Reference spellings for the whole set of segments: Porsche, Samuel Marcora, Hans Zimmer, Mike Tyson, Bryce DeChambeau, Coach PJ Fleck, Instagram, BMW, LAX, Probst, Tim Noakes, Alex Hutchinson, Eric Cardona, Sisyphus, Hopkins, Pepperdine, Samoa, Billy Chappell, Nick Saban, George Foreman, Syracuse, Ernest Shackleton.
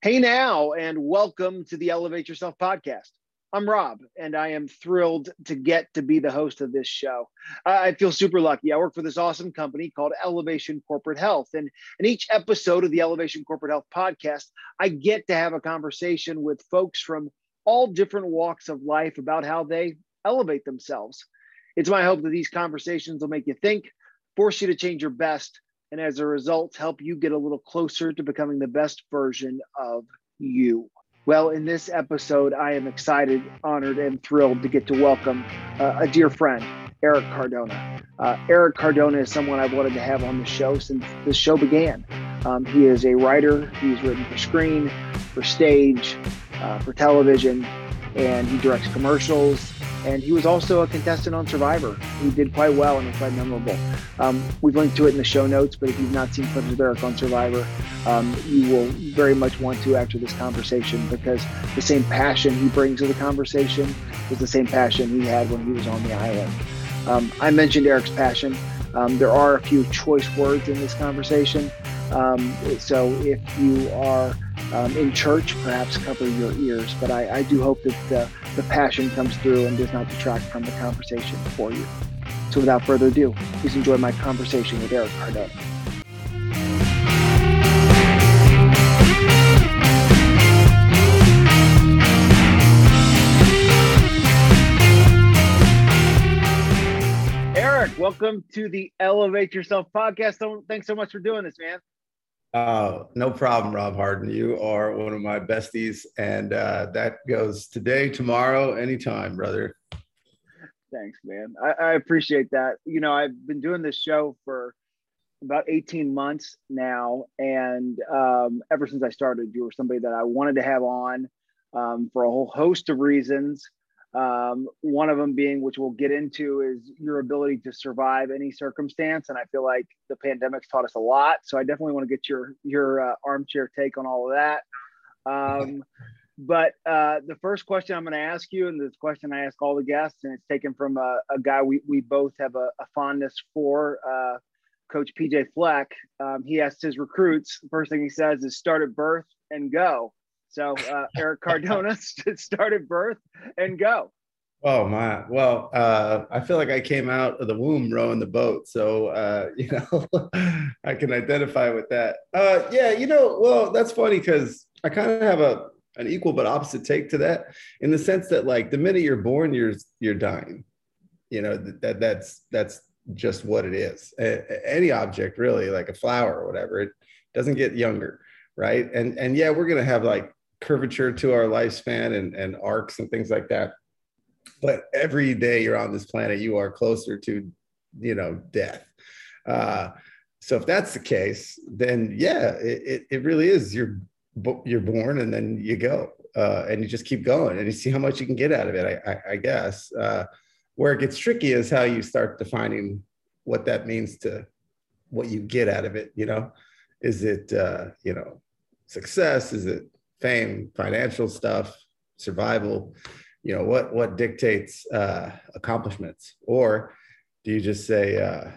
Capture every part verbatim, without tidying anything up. Hey now, and welcome to the Elevate Yourself podcast. I'm Rob, and I am thrilled to get to be the host of this show. I feel super lucky. I work for this awesome company called Elevation Corporate Health. And in each episode of the Elevation Corporate Health podcast, I get to have a conversation with folks from all different walks of life about how they elevate themselves. It's my hope that these conversations will make you think, force you to change your best, and as a result, help you get a little closer to becoming the best version of you. Well, in this episode, I am excited, honored, and thrilled to get to welcome uh, a dear friend, Eric Cardona. Uh, Eric Cardona is someone I've wanted to have on the show since the show began. Um, he is a writer. He's written for screen, for stage, uh, for television, and he directs commercials. And he was also a contestant on Survivor. He did quite well and was quite memorable. Um, we've linked to it in the show notes, but if you've not seen clips of Eric on Survivor, um, you will very much want to after this conversation, because the same passion he brings to the conversation is the same passion he had when he was on the island. Um, I mentioned Eric's passion. Um, there are a few choice words in this conversation. Um, so if you are um, in church, perhaps cover your ears. But I, I do hope that the, the passion comes through and does not detract from the conversation for you. So without further ado, please enjoy my conversation with Eric Cardona. Eric, welcome to the Elevate Yourself podcast. Thanks so much for doing this, man. Uh, no problem, Rob Harden. You are one of my besties, and uh, that goes today, tomorrow, anytime, brother. Thanks, man. I, I appreciate that. You know, I've been doing this show for about eighteen months now, and um, ever since I started, you were somebody that I wanted to have on um, for a whole host of reasons. Um, one of them being, which we'll get into, is your ability to survive any circumstance. And I feel like the pandemic's taught us a lot. So I definitely want to get your, your uh, armchair take on all of that. Um, but uh, the first question I'm going to ask you, and this question I ask all the guests, and it's taken from a, a guy we, we both have a, a fondness for, uh, Coach P J Fleck. Um, he asked his recruits, first thing he says is start at birth and go. So uh, Eric Cardona start at birth and go. Oh my! Well, uh, I feel like I came out of the womb rowing the boat, so uh, you know I can identify with that. Uh, yeah, you know, well, that's funny because I kind of have a an equal but opposite take to that, in the sense that, like, the minute you're born, you're you're dying. You know, that that's that's just what it is. A, any object, really, like a flower or whatever, it doesn't get younger, right? And and yeah, we're gonna have like curvature to our lifespan and, and arcs and things like that. But every day you're on this planet, you are closer to, you know, death. Uh, so if that's the case, then yeah, it, it really is. You're, you're born and then you go uh, and you just keep going and you see how much you can get out of it, I, I, I guess. Uh, where it gets tricky is how you start defining what that means to what you get out of it. You know, is it, uh, you know, success? Is it fame, financial stuff, survival? You know, what what dictates uh, accomplishments? Or do you just say, uh,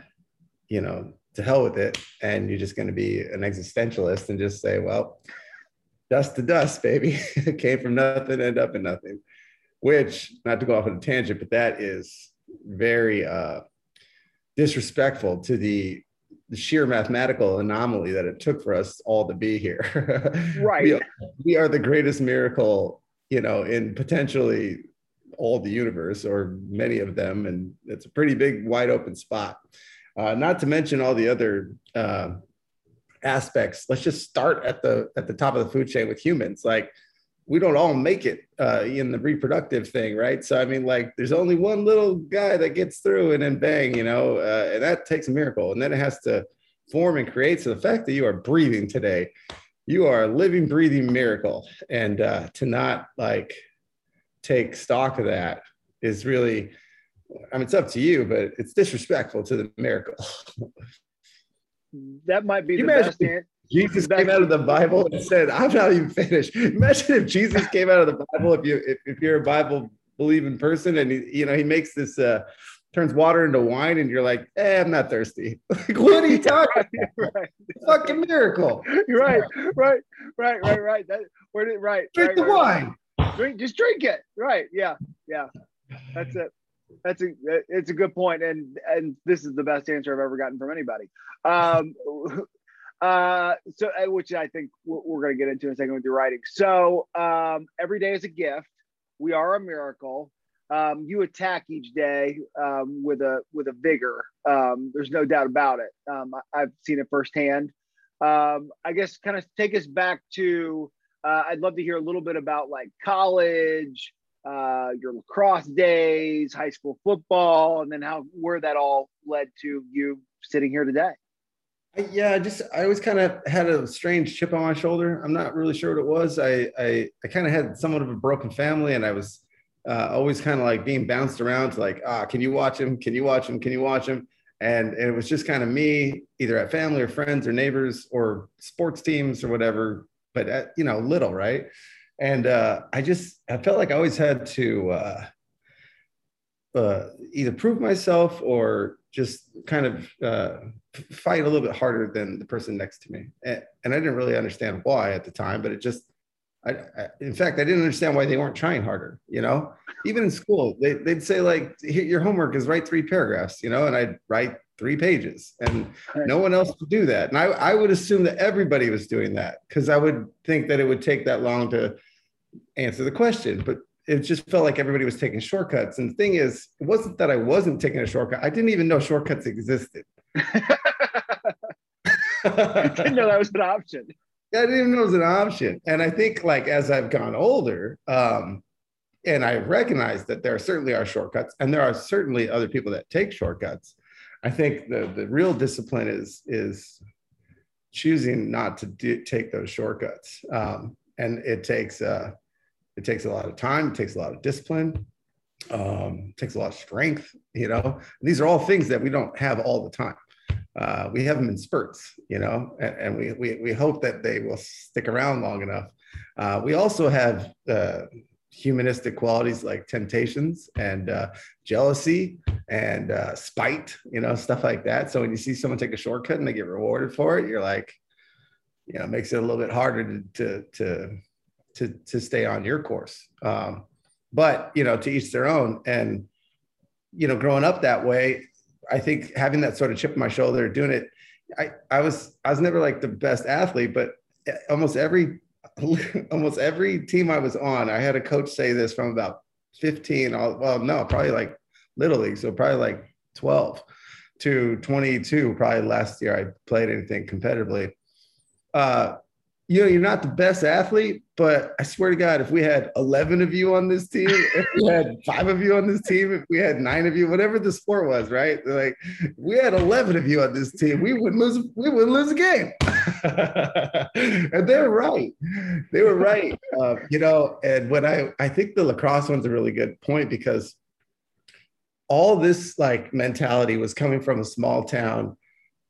you know, to hell with it, and you're just going to be an existentialist and just say, well, dust to dust, baby. Came from nothing, end up in nothing. Which, not to go off on a tangent, but that is very uh, disrespectful to the the sheer mathematical anomaly that it took for us all to be here. Right. We are, we are the greatest miracle, you know, in potentially all the universe, or many of them. And it's a pretty big, wide open spot. Uh, not to mention all the other uh, aspects. Let's just start at the, at the top of the food chain with humans. Like, we don't all make it uh, in the reproductive thing, right? So, I mean, like, there's only one little guy that gets through, and then bang, you know, uh, and that takes a miracle. And then it has to form and create. So the fact that you are breathing today, you are a living, breathing miracle. And uh, to not, like, take stock of that is really, I mean, it's up to you, but it's disrespectful to the miracle. That might be you the best answer. Jesus came out of the Bible and said, I'm not even finished. Imagine if Jesus came out of the Bible, if, you, if, if you're a Bible-believing person, and he, you know, he makes this uh, turns water into wine, and you're like, eh, I'm not thirsty. Like, what are you talking about? Right. Fucking miracle. Right, right, right, right, right. That, where did, right. Drink right, the right, wine. Right. Drink, just drink it. Right, yeah, yeah. That's it. That's a, it's a good point. And, and this is the best answer I've ever gotten from anybody. Um, uh, so, which I think we're going to get into in a second with your writing. So um, every day is a gift. We are a miracle. Um, you attack each day um, with a, with a vigor. Um, there's no doubt about it. Um, I, I've seen it firsthand. Um, I guess kind of take us back to, uh, I'd love to hear a little bit about like college, uh your lacrosse days, high school football, and then how, where that all led to you sitting here today. Yeah, just I always kind of had a strange chip on my shoulder. I'm not really sure what it was. I I, I kind of had somewhat of a broken family, and I was uh, always kind of like being bounced around to like, ah, can you watch him? Can you watch him? Can you watch him? And it was just kind of me, either at family or friends or neighbors or sports teams or whatever. But at, you know, little, right? And uh, I just, I felt like I always had to uh, uh, either prove myself or just kind of uh, fight a little bit harder than the person next to me. And, and I didn't really understand why at the time, but it just, I, I, in fact, I didn't understand why they weren't trying harder, you know? Even in school, they, they'd say like, your homework is write three paragraphs, you know? And I'd write three pages, and no one else would do that. And I, I would assume that everybody was doing that, because I would think that it would take that long to answer the question, but it just felt like everybody was taking shortcuts. And the thing is, it wasn't that I wasn't taking a shortcut. I didn't even know shortcuts existed. I didn't know that was an option. I didn't even know it was an option. And I think like, as I've gone older, um, and I recognize that there certainly are shortcuts, and there are certainly other people that take shortcuts. I think the, the real discipline is, is choosing not to do, take those shortcuts. Um, and it takes, uh, it takes a lot of time. It takes a lot of discipline. Um, it takes a lot of strength, you know, and these are all things that we don't have all the time. Uh, we have them in spurts, you know, and, and we, we, we hope that they will stick around long enough. Uh, we also have uh, humanistic qualities like temptations and uh, jealousy and uh, spite, you know, stuff like that. So when you see someone take a shortcut and they get rewarded for it, you're like, you know, it makes it a little bit harder to, to, to, to, to stay on your course. Um, but, you know, to each their own. And, you know, growing up that way, I think having that sort of chip on my shoulder, doing it, I, I was, I was never like the best athlete, but almost every, almost every team I was on, I had a coach say this from about fifteen, all, well, no, probably like little league. So probably like twelve to twenty-two, probably last year I played anything competitively. Uh, you know, you're not the best athlete, but I swear to God, if we had eleven of you on this team, if we had five of you on this team, if we had nine of you, whatever the sport was, right? Like, if we had eleven of you on this team, we would lose, we would lose a game. And they're right. They were right. Uh, you know, and when I, I think the lacrosse one's a really good point, because all this like mentality was coming from a small town,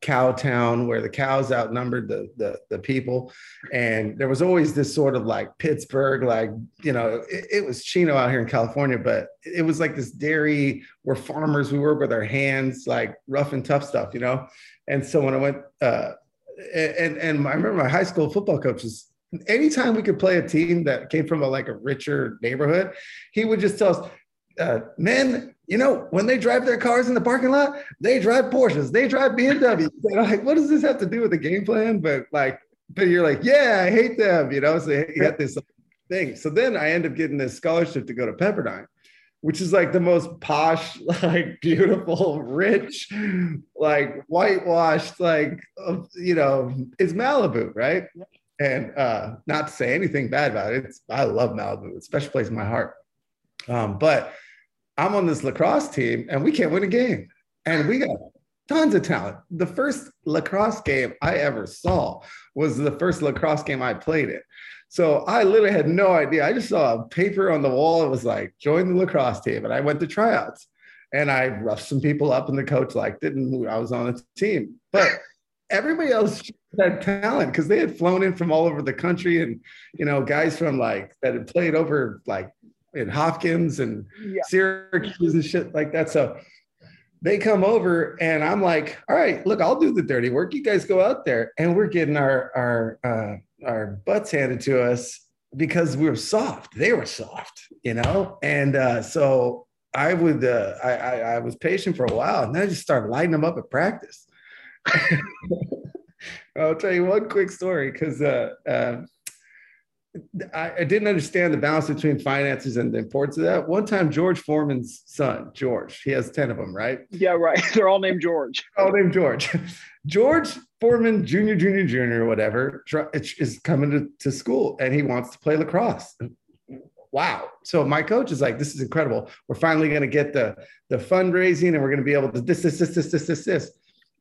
cow town, where the cows outnumbered the, the the people, and there was always this sort of like Pittsburgh, like, you know, it, it was Chino out here in California, but it was like this dairy, we're farmers, we work with our hands, like rough and tough stuff, you know. And so when I went uh and and I remember my high school football coach was, anytime we could play a team that came from a, like a richer neighborhood, he would just tell us, uh men, you know, when they drive their cars in the parking lot, they drive Porsches, they drive B M Ws. And I'm like, what does this have to do with the game plan? But like, but you're like, yeah, I hate them, you know? So you got this thing. So then I end up getting this scholarship to go to Pepperdine, which is like the most posh, like beautiful, rich, like whitewashed, like, you know, it's Malibu, right? And uh, not to say anything bad about it. It's, I love Malibu. It's a special place in my heart. Um, but I'm on this lacrosse team and we can't win a game. And we got tons of talent. The first lacrosse game I ever saw was the first lacrosse game I played in. So I literally had no idea. I just saw a paper on the wall. It was like, join the lacrosse team. And I went to tryouts and I roughed some people up, and the coach liked it, and I was on the team. But everybody else had talent, because they had flown in from all over the country, and, you know, guys from like that had played over like in Hopkins and yeah. Syracuse and shit like that. So They come over and I'm like, all right, look, I'll do the dirty work. You guys go out there. And we're getting our, our, uh, our butts handed to us because we were soft. They were soft, you know? And uh, so I would, uh, I, I, I was patient for a while, and then I just started lighting them up at practice. I'll tell you one quick story. Cause uh, uh, I, I didn't understand the balance between finances and the importance of that. One time, George Foreman's son, George, he has ten of them, right? Yeah, right. They're all named George. All named George. George Foreman, Junior, Junior, Junior, whatever, is coming to, to school, and he wants to play lacrosse. Wow. So my coach is like, this is incredible. We're finally going to get the, the fundraising, and we're going to be able to this, this, this, this, this, this, this.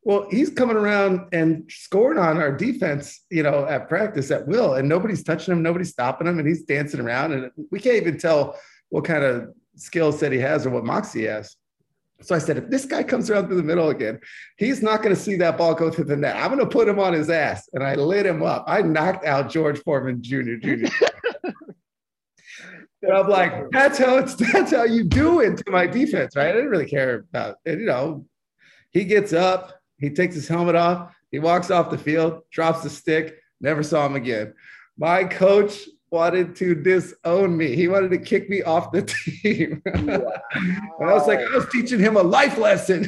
Well, he's coming around and scoring on our defense, you know, at practice at will, and nobody's touching him, nobody's stopping him, and he's dancing around, and we can't even tell what kind of skill set he has or what moxie he has. So I said, if this guy comes around through the middle again, he's not going to see that ball go through the net. I'm going to put him on his ass. And I lit him up. I knocked out George Foreman Junior, Junior. And I'm like, that's how it's, that's how you do it to my defense, right? I didn't really care about it. You know, he gets up. He takes his helmet off. He walks off the field, drops the stick, never saw him again. My coach wanted to disown me. He wanted to kick me off the team. Wow. And I was like, I was teaching him a life lesson.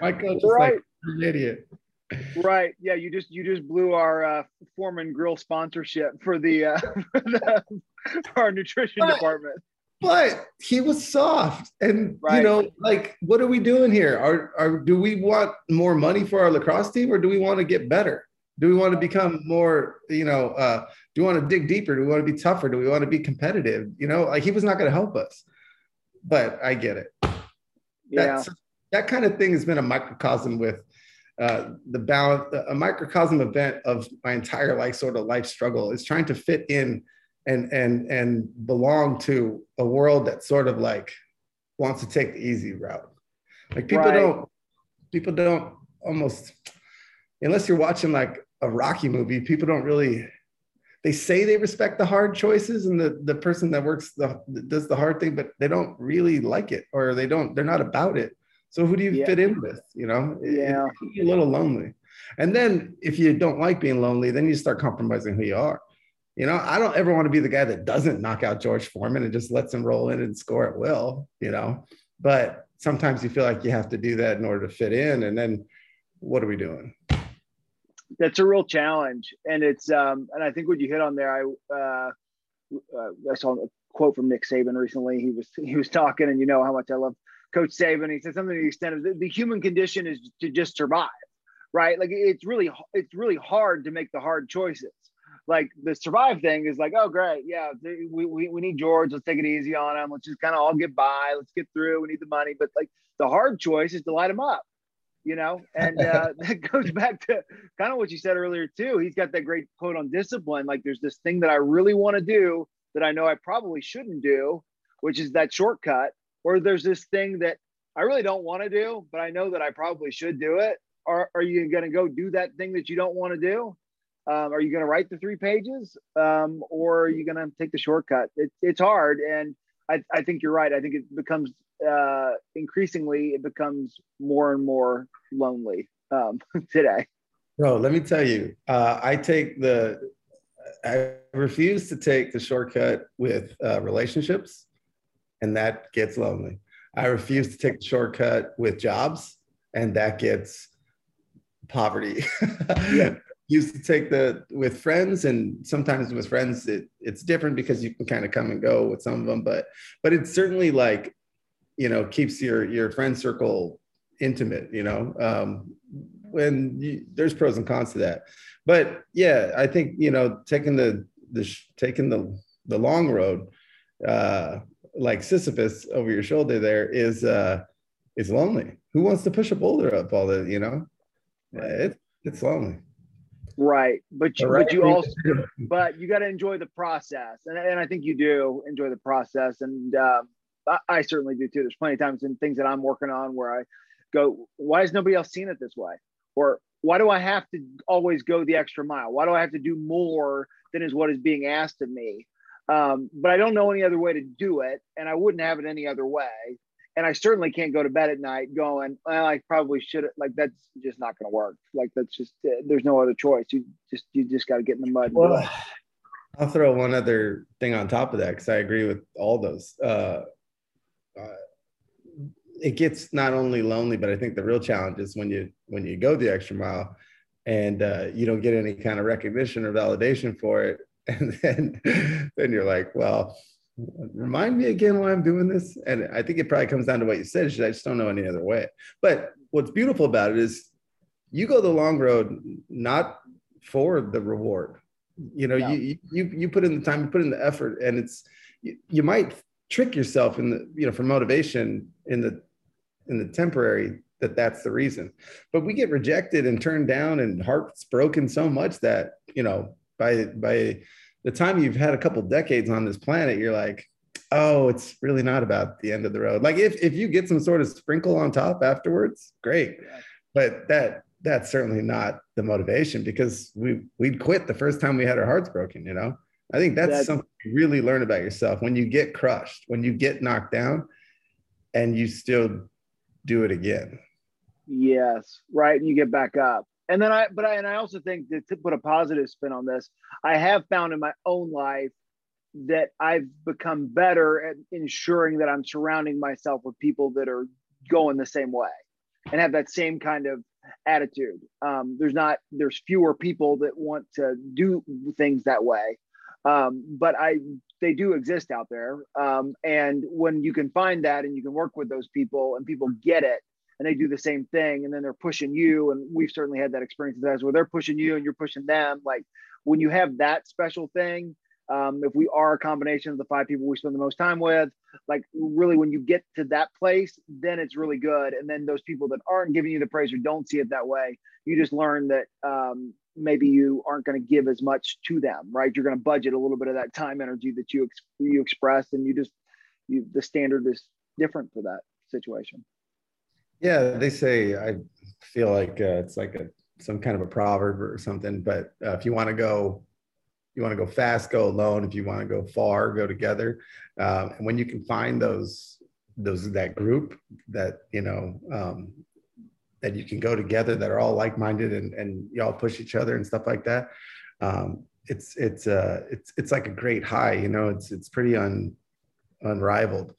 My coach was right. Like, you're an idiot. Right. Yeah, you just you just blew our uh, Foreman Grill sponsorship for the, uh, for the for our nutrition but, department. But he was soft, and right. You know, like, what are we doing here? Are, are do we want more money for our lacrosse team, or do we want to get better? Do we want to become more? You know, uh, do we want to dig deeper? Do we want to be tougher? Do we want to be competitive? You know, like, he was not going to help us. But I get it. Yeah, That's, that kind of thing has been a microcosm with uh, the balance, a microcosm event of my entire like sort of life struggle is trying to fit in. And and and belong to a world that sort of like wants to take the easy route. Like people right. don't, people don't almost, unless you're watching like a Rocky movie, people don't really. They say they respect the hard choices and the the person that works the does the hard thing, but they don't really like it, or they don't. They're not about it. So who do you yeah. fit in with? You know, yeah, it, it, you're a little lonely. And then if you don't like being lonely, then you start compromising who you are. You know, I don't ever want to be the guy that doesn't knock out George Foreman and just lets him roll in and score at will, you know, but sometimes you feel like you have to do that in order to fit in. And then what are we doing? That's a real challenge. And it's, um, and I think what you hit on there, I, uh, uh, I saw a quote from Nick Saban recently. He was, he was talking, and you know how much I love Coach Saban. He said something to the extent of the, the human condition is to just survive, right? Like it's really, it's really hard to make the hard choices. Like the survive thing is like, oh, great. Yeah, we, we, we need George. Let's take it easy on him. Let's just kind of all get by. Let's get through. We need the money. But like the hard choice is to light him up, you know, and uh, that goes back to kind of what you said earlier, too. He's got that great quote on discipline. Like there's this thing that I really want to do that I know I probably shouldn't do, which is that shortcut. Or there's this thing that I really don't want to do, but I know that I probably should do it. Or are you going to go do that thing that you don't want to do? Um, are you going to write the three pages um, or are you going to take the shortcut? It, it's hard. And I, I think you're right. I think it becomes uh, increasingly, it becomes more and more lonely um, today. Bro, let me tell you, uh, I take the, I refuse to take the shortcut with uh, relationships, and that gets lonely. I refuse to take the shortcut with jobs, and that gets poverty. Yeah. Used to take the with friends, and sometimes with friends it, it's different because you can kind of come and go with some of them, but but it's certainly like, you know, keeps your your friend circle intimate, you know, um when you, there's pros and cons to that. But yeah, I think, you know, taking the the taking the the long road uh like Sisyphus over your shoulder there is uh is lonely. Who wants to push a boulder up all the, you know, it, it's lonely. Right. But you, right. But you also, but you got to enjoy the process. And, and I think you do enjoy the process. And uh, I, I certainly do too. There's plenty of times in things that I'm working on where I go, why has nobody else seen it this way? Or why do I have to always go the extra mile? Why do I have to do more than is what is being asked of me? Um, but I don't know any other way to do it. And I wouldn't have it any other way. And I certainly can't go to bed at night going, well, I probably should. Like, that's just not going to work. Like, that's just, uh, there's no other choice. You just, you just got to get in the mud. And well, I'll throw one other thing on top of that, because I agree with all those. Uh, uh, it gets not only lonely, but I think the real challenge is when you, when you go the extra mile and uh, you don't get any kind of recognition or validation for it. And then, then you're like, well, remind me again why I'm doing this. And I think it probably comes down to what you said. I just don't know any other way. But what's beautiful about it is you go the long road, not for the reward. You know, yeah. you, you, you put in the time, you put in the effort, and it's, you, you might trick yourself in the, you know, for motivation in the, in the temporary, that that's the reason, but we get rejected and turned down and hearts broken so much that, you know, by, by, the time you've had a couple decades on this planet, you're like, oh, it's really not about the end of the road. Like if, if you get some sort of sprinkle on top afterwards, great. But that that's certainly not the motivation, because we, we'd quit the first time we had our hearts broken, you know? I think that's, that's something you really learn about yourself. When you get crushed, when you get knocked down and you still do it again. Yes, right. And you get back up. And then I, but I, and I also think that to put a positive spin on this, I have found in my own life that I've become better at ensuring that I'm surrounding myself with people that are going the same way and have that same kind of attitude. Um, there's not, there's fewer people that want to do things that way. Um, but I, they do exist out there. Um, and when you can find that and you can work with those people and people get it, and they do the same thing, and then they're pushing you. And we've certainly had that experience as where they're pushing you and you're pushing them. Like when you have that special thing, um, if we are a combination of the five people we spend the most time with, like really when you get to that place, then it's really good. And then those people that aren't giving you the praise or don't see it that way, you just learn that um, maybe you aren't going to give as much to them, right? You're going to budget a little bit of that time energy that you, ex- you express, and you just, you, the standard is different for that situation. Yeah, they say, I feel like uh, it's like a some kind of a proverb or something, but uh, if you want to go, you want to go fast, go alone. If you want to go far, go together. Um, and when you can find those, those that group that, you know, um, that you can go together, that are all like-minded and, and y'all push each other and stuff like that. Um, it's, it's, uh, it's, it's like a great high, you know, it's, it's pretty un, unrivaled.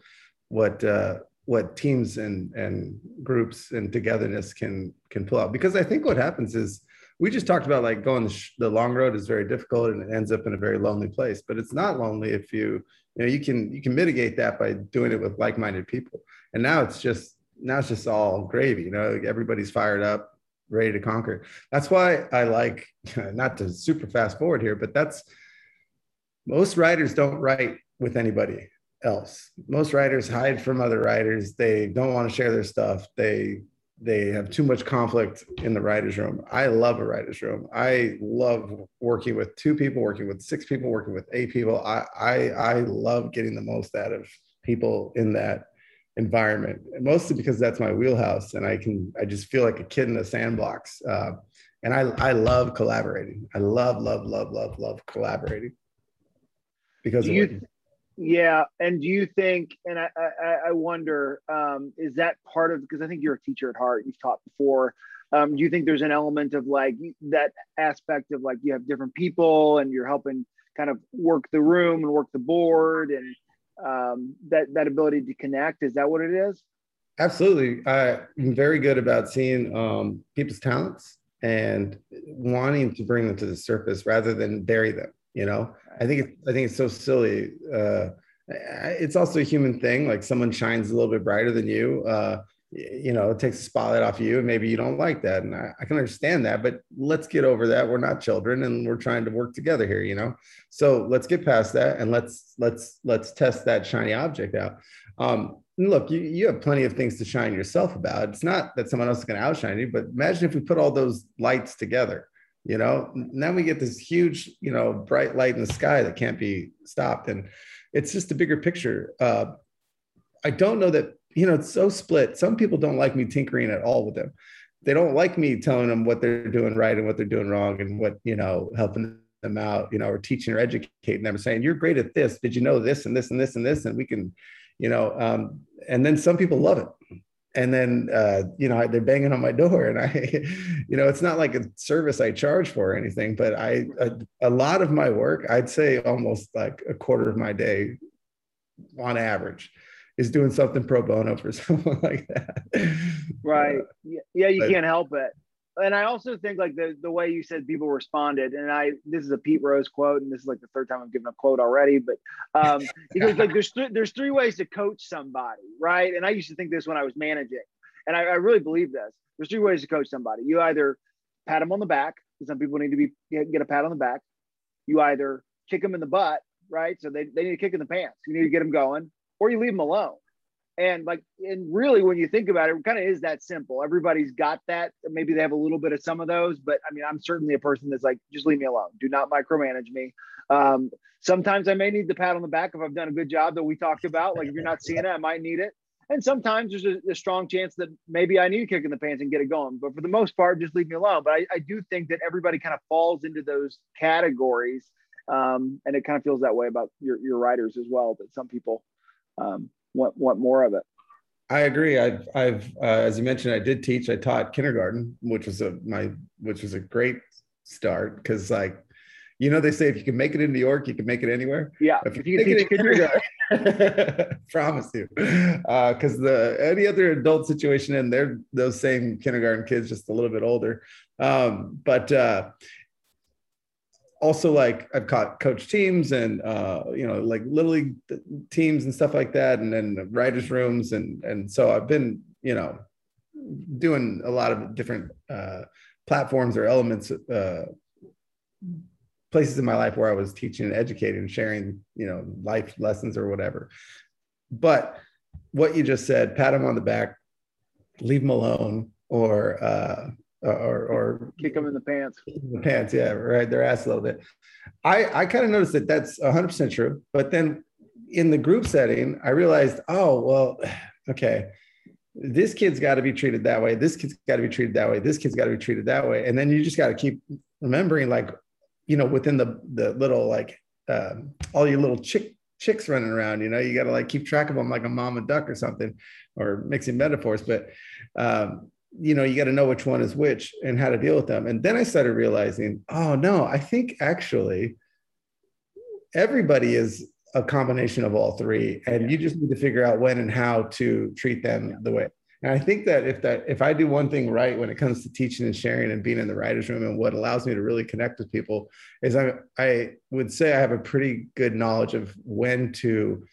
What, uh, what teams and, and groups and togetherness can, can pull out. Because I think what happens is, we just talked about like going the, sh- the long road is very difficult and it ends up in a very lonely place, but it's not lonely if you, you know, you can, you can mitigate that by doing it with like-minded people. And now it's just, now it's just all gravy, you know, everybody's fired up, ready to conquer. That's why I like, not to super fast forward here, but that's, most writers don't write with anybody else. Most writers hide from other writers. They don't want to share their stuff. They they have too much conflict in the writer's room. I love a writer's room. I love working with two people, working with six people, working with eight people. I I, I love getting the most out of people in that environment, and mostly because that's my wheelhouse, and I can I just feel like a kid in a sandbox. Uh, and I I love collaborating. I love love love love love collaborating because of what. Yeah. And do you think, and I, I, I wonder, um, is that part of, because I think you're a teacher at heart, you've taught before. Um, do you think there's an element of like that aspect of like, you have different people and you're helping kind of work the room and work the board, and um, that, that ability to connect, is that what it is? Absolutely. I'm very good about seeing um, people's talents and wanting to bring them to the surface rather than bury them. You know, I think, it's, I think it's so silly. Uh, it's also a human thing. Like someone shines a little bit brighter than you, uh, you know, it takes a spotlight off you, and maybe you don't like that. And I, I can understand that, but let's get over that. We're not children, and we're trying to work together here, you know? So let's get past that. And let's, let's, let's test that shiny object out. Um, look, you, you have plenty of things to shine yourself about. It's not that someone else is going to outshine you, but imagine if we put all those lights together. You know, now we get this huge, you know, bright light in the sky that can't be stopped. And it's just a bigger picture. Uh, I don't know that, you know, it's so split. Some people don't like me tinkering at all with them. They don't like me telling them what they're doing right and what they're doing wrong and what, you know, helping them out, you know, or teaching or educating them, saying, you're great at this. Did you know this and this and this and this? And we can, you know, um, and then some people love it. And then, uh, you know, they're banging on my door, and I, you know, it's not like a service I charge for or anything, but I, a, a lot of my work, I'd say almost like a quarter of my day on average is doing something pro bono for someone like that. Right. Uh, yeah. You but, can't help it. And I also think like the, the way you said people responded, and I, this is a Pete Rose quote, and this is like the third time I've given a quote already, but um, because like there's, th- there's three ways to coach somebody, right? And I used to think this when I was managing, and I, I really believe this. There's three ways to coach somebody. You either pat them on the back, because some people need to be get a pat on the back. You either kick them in the butt, right? So they, they need to kick in the pants. You need to get them going, or you leave them alone. And like, and really, when you think about it, it kind of is that simple. Everybody's got that. Maybe they have a little bit of some of those, but I mean, I'm certainly a person that's like, just leave me alone. Do not micromanage me. Um, sometimes I may need the pat on the back if I've done a good job that we talked about. Like if you're not seeing it, I might need it. And sometimes there's a, a strong chance that maybe I need to kick in the pants and get it going. But for the most part, just leave me alone. But I, I do think that everybody kind of falls into those categories, um, and it kind of feels that way about your your writers as well. But some people. Um, Want, want more of it. I agree. I've, I've uh, as you mentioned, I did teach. I taught kindergarten, which was a my, which was a great start because, like, you know, they say if you can make it in New York, you can make it anywhere. Yeah, if you, if you can teach it in kindergarten, kindergarten. Promise you, because uh, the any other adult situation, and they're those same kindergarten kids, just a little bit older. Um, but uh, also, like, I've caught coach teams and, uh, you know, like little league teams and stuff like that. And then writers' rooms. And, and so I've been, you know, doing a lot of different uh, platforms or elements, uh, places in my life where I was teaching and educating and sharing, you know, life lessons or whatever. But what you just said, pat them on the back, leave them alone, or, uh, Or, or kick them in the pants. In the pants, yeah, right. Their ass a little bit. I, I kind of noticed that that's one hundred percent true. But then in the group setting, I realized, oh, well, okay, this kid's got to be treated that way. This kid's got to be treated that way. This kid's got to be treated that way. And then you just got to keep remembering, like, you know, within the the little, like, uh, all your little chick chicks running around, you know, you got to, like, keep track of them like a mama duck or something, or mixing metaphors. But, um, you know, you got to know which one is which and how to deal with them. And then I started realizing, oh no, I think actually everybody is a combination of all three, and yeah. You just need to figure out when and how to treat them yeah. the way. And I think that if that, if I do one thing right when it comes to teaching and sharing and being in the writer's room, and what allows me to really connect with people, is I, I would say I have a pretty good knowledge of when to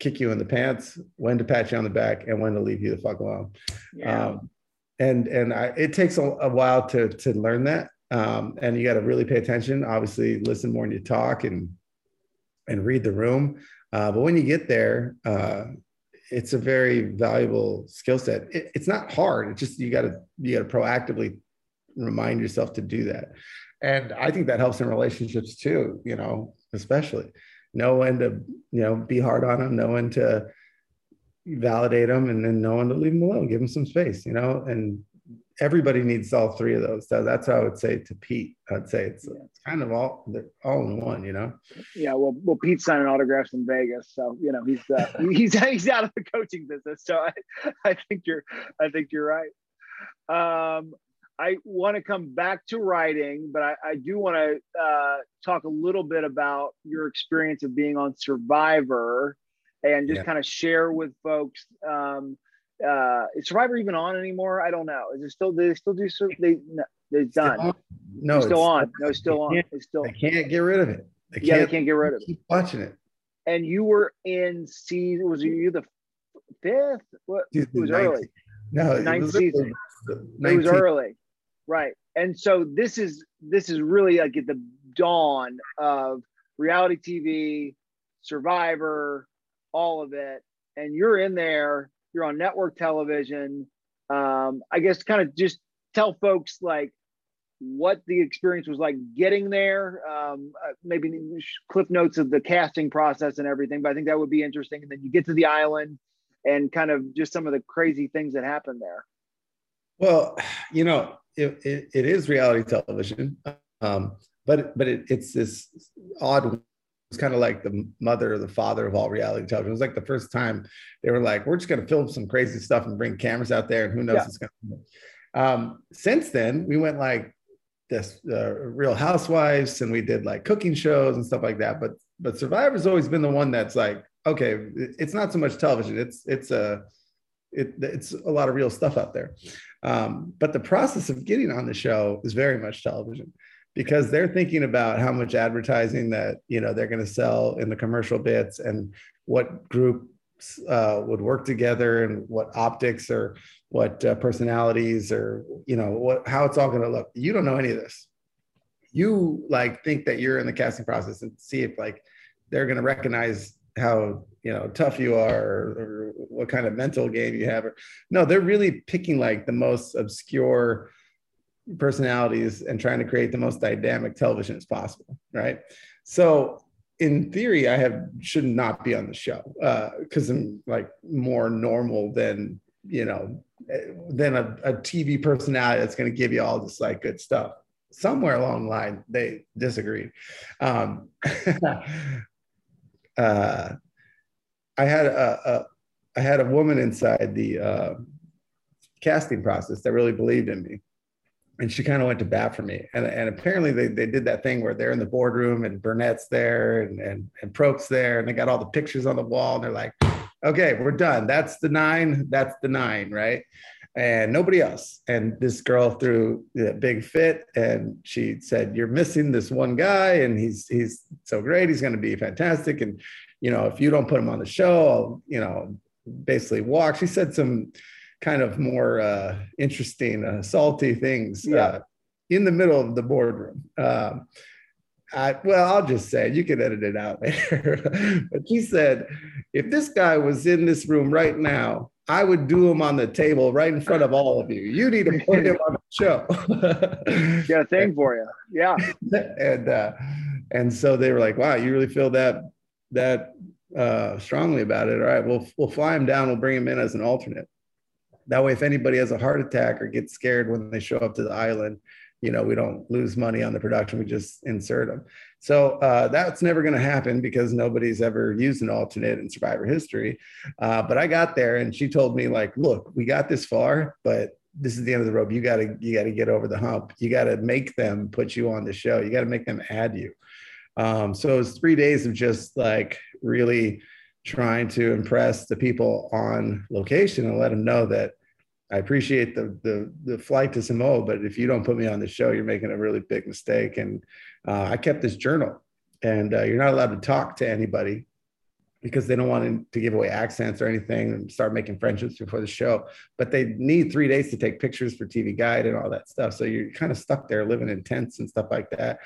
kick you in the pants, when to pat you on the back, and when to leave you the fuck alone. Yeah. Um, And and I, it takes a, a while to to learn that, um, and you got to really pay attention. Obviously, listen more when you talk and and read the room. Uh, but when you get there, uh, it's a very valuable skill set. It, it's not hard. It's just you got to you got to proactively remind yourself to do that. And I think that helps in relationships too. You know, especially know when to you know be hard on them, know when to validate them, and then knowing to leave them alone, give them some space, you know, and everybody needs all three of those. So that's how I would say to Pete, I'd say it's yeah. kind of all, all in one, you know? Yeah. Well, well, Pete's signing autographs in Vegas. So, you know, he's, uh, he's, he's out of the coaching business. So I, I think you're, I think you're right. Um, I want to come back to writing, but I, I do want to uh, talk a little bit about your experience of being on Survivor. And just yeah. kind of share with folks. Um, uh, is Survivor even on anymore? I don't know. Is it still? Do they still do? They no, they're done. On. No, it's still it's, on. No, it's still on. It's still. They can't get rid of it. They yeah, they can't get rid of it. Keep watching it. And you were in season. Was you the fifth? What? Dude, it was ninth. Early. No, ninth it was season. nineteenth. It was early, right? And so this is this is really like at the dawn of reality T V, Survivor. All of it, and you're in there, you're on network television. Um, I guess kind of just tell folks like what the experience was like getting there, um, uh, maybe cliff notes of the casting process and everything, but I think that would be interesting. And then you get to the island and kind of just some of the crazy things that happened there. Well, you know, it, it, it is reality television, um, but, but it, it's this odd was kind of like the mother or the father of all reality television. It was like the first time they were like, we're just going to film some crazy stuff and bring cameras out there, and who knows yeah. what's going to happen. Um, since then, we went like this uh, Real Housewives, and we did like cooking shows and stuff like that. But but Survivor's always been the one that's like, okay, it's not so much television. It's it's a it, it's a lot of real stuff out there. Um, but the process of getting on the show is very much television, because they're thinking about how much advertising that, you know, they're going to sell in the commercial bits, and what groups uh, would work together, and what optics or what uh, personalities, or, you know, what, how it's all going to look. You don't know any of this. You like think that you're in the casting process and see if like they're going to recognize how, you know, tough you are, or, or what kind of mental game you have. Or, no, they're really picking like the most obscure personalities and trying to create the most dynamic television as possible, right? So in theory, I have should not be on the show because uh, I'm like more normal than, you know, than a, a T V personality that's going to give you all this like good stuff. Somewhere along the line, they disagreed. Um, uh, I had a, a I had a woman inside the uh, casting process that really believed in me. And she kind of went to bat for me. And, and apparently they, they did that thing where they're in the boardroom and Burnett's there and, and, and Prope's there. And they got all the pictures on the wall. And they're like, okay, we're done. That's the nine. That's the nine, right? And nobody else. And this girl threw a big fit. And she said, you're missing this one guy. And he's he's so great. He's going to be fantastic. And, you know, if you don't put him on the show, I'll, you know, basically walk. She said some kind of more uh, interesting, uh, salty things yeah. uh, in the middle of the boardroom. Um, I, well, I'll just say, you can edit it out later. But she said, if this guy was in this room right now, I would do him on the table right in front of all of you. You need to put him on the show. Got a thing for you. Yeah. And uh, and so they were like, wow, you really feel that that uh, strongly about it. All right, we'll, we'll fly him down. We'll bring him in as an alternate. That way, if anybody has a heart attack or gets scared when they show up to the island, you know, we don't lose money on the production. We just insert them. So uh, that's never going to happen because nobody's ever used an alternate in Survivor history. Uh, but I got there and she told me, like, look, we got this far, but this is the end of the rope. You got to you got to get over the hump. You got to make them put you on the show. You got to make them add you. Um, so it was three days of just like really trying to impress the people on location and let them know that I appreciate the, the, the flight to Samoa, but if you don't put me on the show, you're making a really big mistake. And uh, I kept this journal, and uh, you're not allowed to talk to anybody because they don't want to give away accents or anything and start making friendships before the show, but they need three days to take pictures for T V Guide and all that stuff. So you're kind of stuck there living in tents and stuff like that.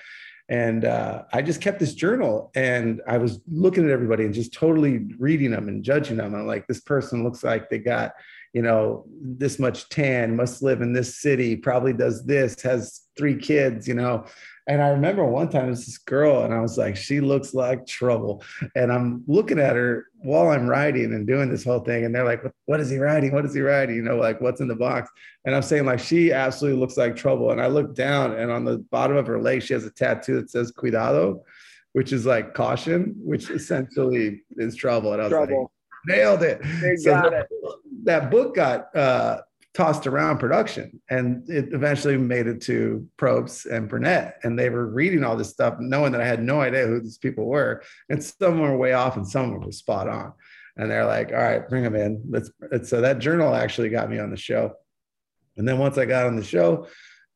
And uh, I just kept this journal, and I was looking at everybody and just totally reading them and judging them. I'm like, this person looks like they got, you know, this much tan, must live in this city, probably does this, has three kids, you know. And I remember one time it was this girl, and I was like, she looks like trouble. And I'm looking at her while I'm riding and doing this whole thing. And they're like, what, what is he riding? What is he riding? You know, like, what's in the box? And I'm saying, like, she absolutely looks like trouble. And I look down, and on the bottom of her leg, she has a tattoo that says cuidado, which is like caution, which essentially is trouble. And I was trouble. like, nailed it. They so got that, it. That book got uh, tossed around production, and it eventually made it to Probst and Burnett. And they were reading all this stuff, knowing that I had no idea who these people were. And some were way off and some were spot on. And they're like, all right, bring them in. Let's. And so that journal actually got me on the show. And then once I got on the show,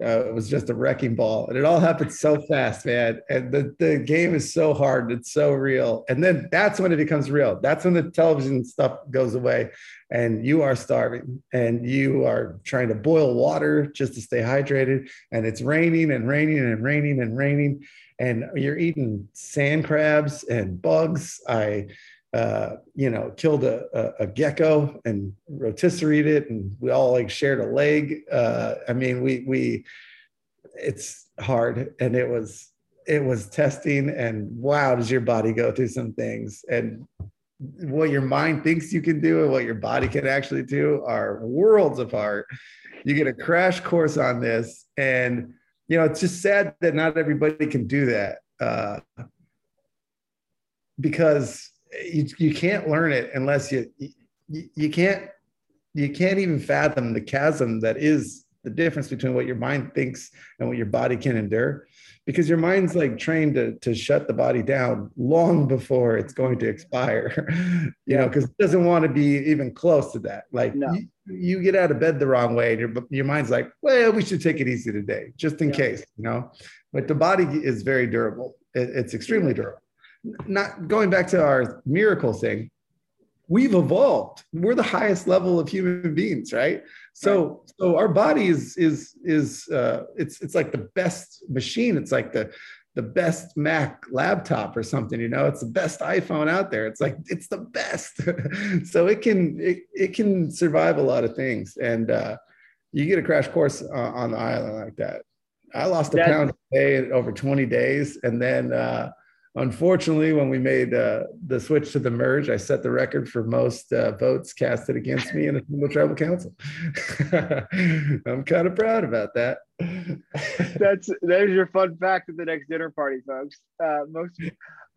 uh, it was just a wrecking ball. And it all happened so fast, man. And the, the game is so hard. It's so real. And then that's when it becomes real. That's when the television stuff goes away. And you are starving, and you are trying to boil water just to stay hydrated. And it's raining and raining and raining and raining. And you're eating sand crabs and bugs. I, uh, you know, killed a, a, a gecko and rotisseried it. And we all like shared a leg. Uh, I mean, we, we, it's hard. And it was, it was testing, and wow, does your body go through some things. And what your mind thinks you can do and what your body can actually do are worlds apart. You get a crash course on this. And, you know, it's just sad that not everybody can do that. Uh, because you you can't learn it unless you, you you can't you can't even fathom the chasm that is the difference between what your mind thinks and what your body can endure, because your mind's like trained to to shut the body down long before it's going to expire, you know, because it doesn't want to be even close to that. Like no. you, you get out of bed the wrong way, your, your mind's like, well, we should take it easy today, just in yeah. case, you know. But the body is very durable. It, it's extremely durable. Not going back to our miracle thing, we've evolved. We're the highest level of human beings, right? So, right. so our body is is is uh, it's it's like the best machine. It's like the the best Mac laptop or something, you know. It's the best iPhone out there. It's like it's the best. So it can it it can survive a lot of things. And uh, you get a crash course uh, on the island like that. I lost a That's- pound a day in over twenty days, and then. Uh, Unfortunately, when we made uh, the switch to the merge, I set the record for most uh, votes casted against me in a single tribal council. I'm kind of proud about that. That's there's your fun fact at the next dinner party, folks. Uh, most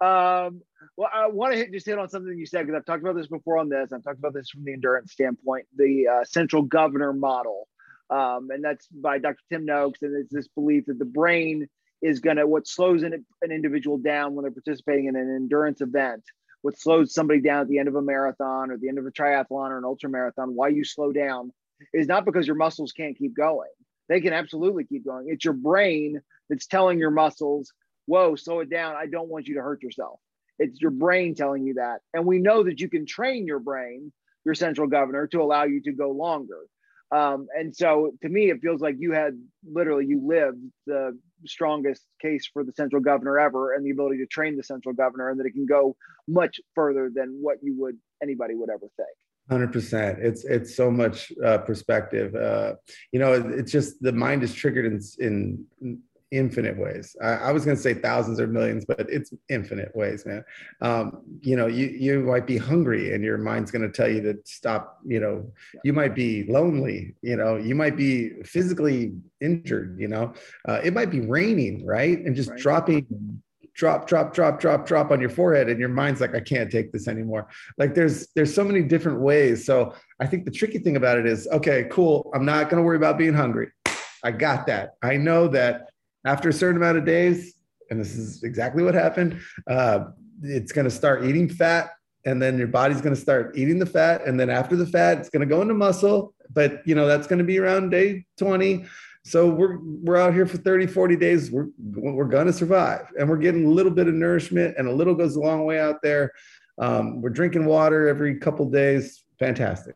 um, well, I want to hit, just hit on something you said, because I've talked about this before on this. I've talked about this from the endurance standpoint, the uh, central governor model, um, and that's by Doctor Tim Noakes, and it's this belief that the brain is going to, what slows an, an individual down when they're participating in an endurance event, what slows somebody down at the end of a marathon or the end of a triathlon or an ultra marathon, why you slow down is not because your muscles can't keep going. They can absolutely keep going. It's your brain that's telling your muscles, whoa, slow it down. I don't want you to hurt yourself. It's your brain telling you that. And we know that you can train your brain, your central governor, to allow you to go longer. Um, and so to me, it feels like you had literally, you lived the strongest case for the central governor ever, and the ability to train the central governor, and that it can go much further than what you would, anybody would ever think. one hundred percent. It's, it's so much uh, perspective. Uh, you know, it, it's just, the mind is triggered in, in, in infinite ways. I, I was going to say thousands or millions, but it's infinite ways, man. Um, you know, you, you might be hungry and your mind's going to tell you to stop, you know, yeah. You might be lonely, you know, you might be physically injured, you know, uh, it might be raining, right? And just right. dropping, drop, drop, drop, drop, drop on your forehead. And your mind's like, I can't take this anymore. Like there's, there's so many different ways. So I think the tricky thing about it is, okay, cool. I'm not going to worry about being hungry. I got that. I know that after a certain amount of days, and this is exactly what happened, uh, it's going to start eating fat, and then your body's going to start eating the fat. And then after the fat, it's going to go into muscle, but you know, that's going to be around day twenty. So we're, we're out here for thirty, forty days. We're, we're going to survive, and we're getting a little bit of nourishment, and a little goes a long way out there. Um, we're drinking water every couple of days. Fantastic.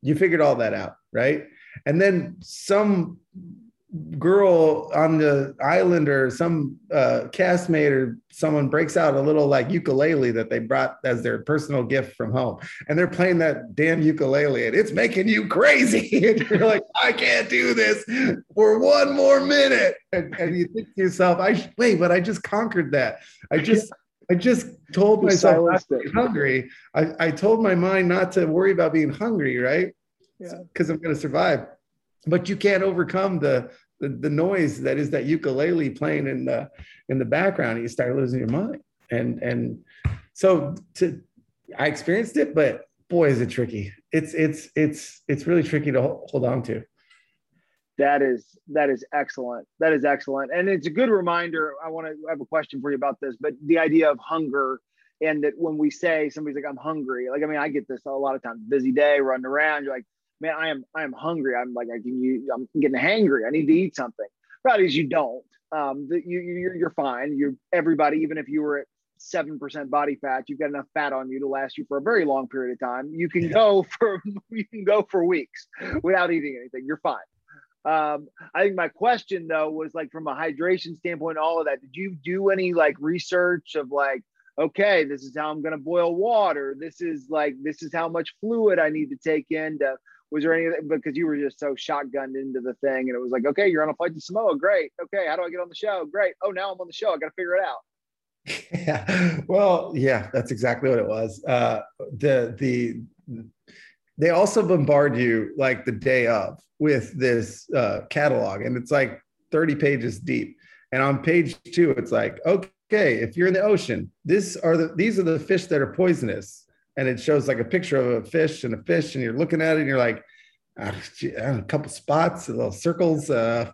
You figured all that out, right? And then some girl on the island or some uh, castmate or someone breaks out a little like ukulele that they brought as their personal gift from home, and they're playing that damn ukulele and it's making you crazy and you're like, I can't do this for one more minute, and, and you think to yourself, I wait but I just conquered that. I just I just told myself not to be hungry. I, I told my mind not to worry about being hungry, right? Yeah, because I'm going to survive. But you can't overcome the, the the noise that is that ukulele playing in the in the background, and you start losing your mind. And and so to, I experienced it, but boy, is it tricky. It's it's it's it's really tricky to hold on to. That is that is excellent. That is excellent, and it's a good reminder. I want to I have a question for you about this, but the idea of hunger. And that when we say somebody's like, I'm hungry, like I mean, I get this a lot of times. Busy day, running around, you're like, man, I am I am hungry. I'm like, I can you I'm getting hangry. I need to eat something. Probably is you don't. Um, you you're you're fine. You're everybody, even if you were at seven percent body fat, you've got enough fat on you to last you for a very long period of time. You can go for you can go for weeks without eating anything. You're fine. Um, I think my question though was like from a hydration standpoint, all of that. Did you do any like research of like, okay, this is how I'm gonna boil water. This is like this is how much fluid I need to take in to. Was there anything, because you were just so shotgunned into the thing and it was like, okay, you're on a flight to Samoa. Great. Okay. How do I get on the show? Great. Oh, now I'm on the show. I got to figure it out. Yeah. Well, yeah, that's exactly what it was. Uh, the, the, they also bombard you like the day of with this uh, catalog, and it's like thirty pages deep. And on page two, it's like, okay, okay, if you're in the ocean, these are the these are the fish that are poisonous. And it shows like a picture of a fish and a fish, and you're looking at it and you're like, oh, gee, a couple spots, little circles. Uh,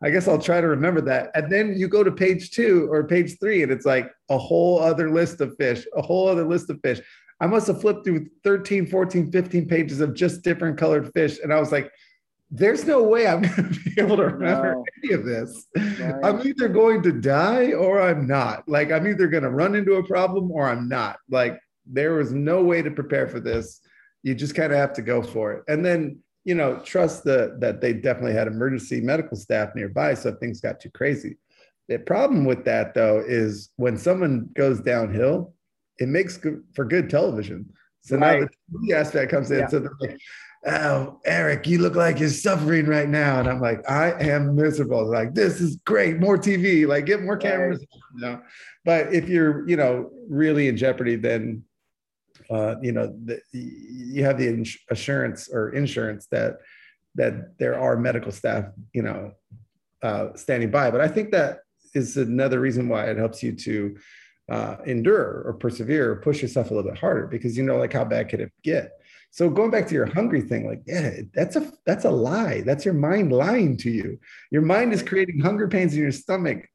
I guess I'll try to remember that. And then you go to page two or page three, and it's like a whole other list of fish, a whole other list of fish. I must have flipped through thirteen, fourteen, fifteen pages of just different colored fish. And I was like, there's no way I'm going to be able to remember no. any of this. Right. I'm either going to die or I'm not. Like, I'm either going to run into a problem or I'm not. Like, there was no way to prepare for this. You just kind of have to go for it. And then, you know, trust the, that they definitely had emergency medical staff nearby, so if things got too crazy. The problem with that, though, is when someone goes downhill, it makes good, for good television. So right. now the T V aspect comes in. Yeah. So they're like, oh, Eric, you look like you're suffering right now. And I'm like, I am miserable. They're like, this is great. More T V, like get more cameras. Right. You know? But if you're, you know, really in jeopardy, then, uh, you know, the, you have the ins- assurance or insurance that, that there are medical staff, you know, uh, standing by. But I think that is another reason why it helps you to, uh, endure or persevere or push yourself a little bit harder, because you know, like, how bad could it get? So going back to your hungry thing, like, yeah, that's a, that's a lie. That's your mind lying to you. Your mind is creating hunger pains in your stomach,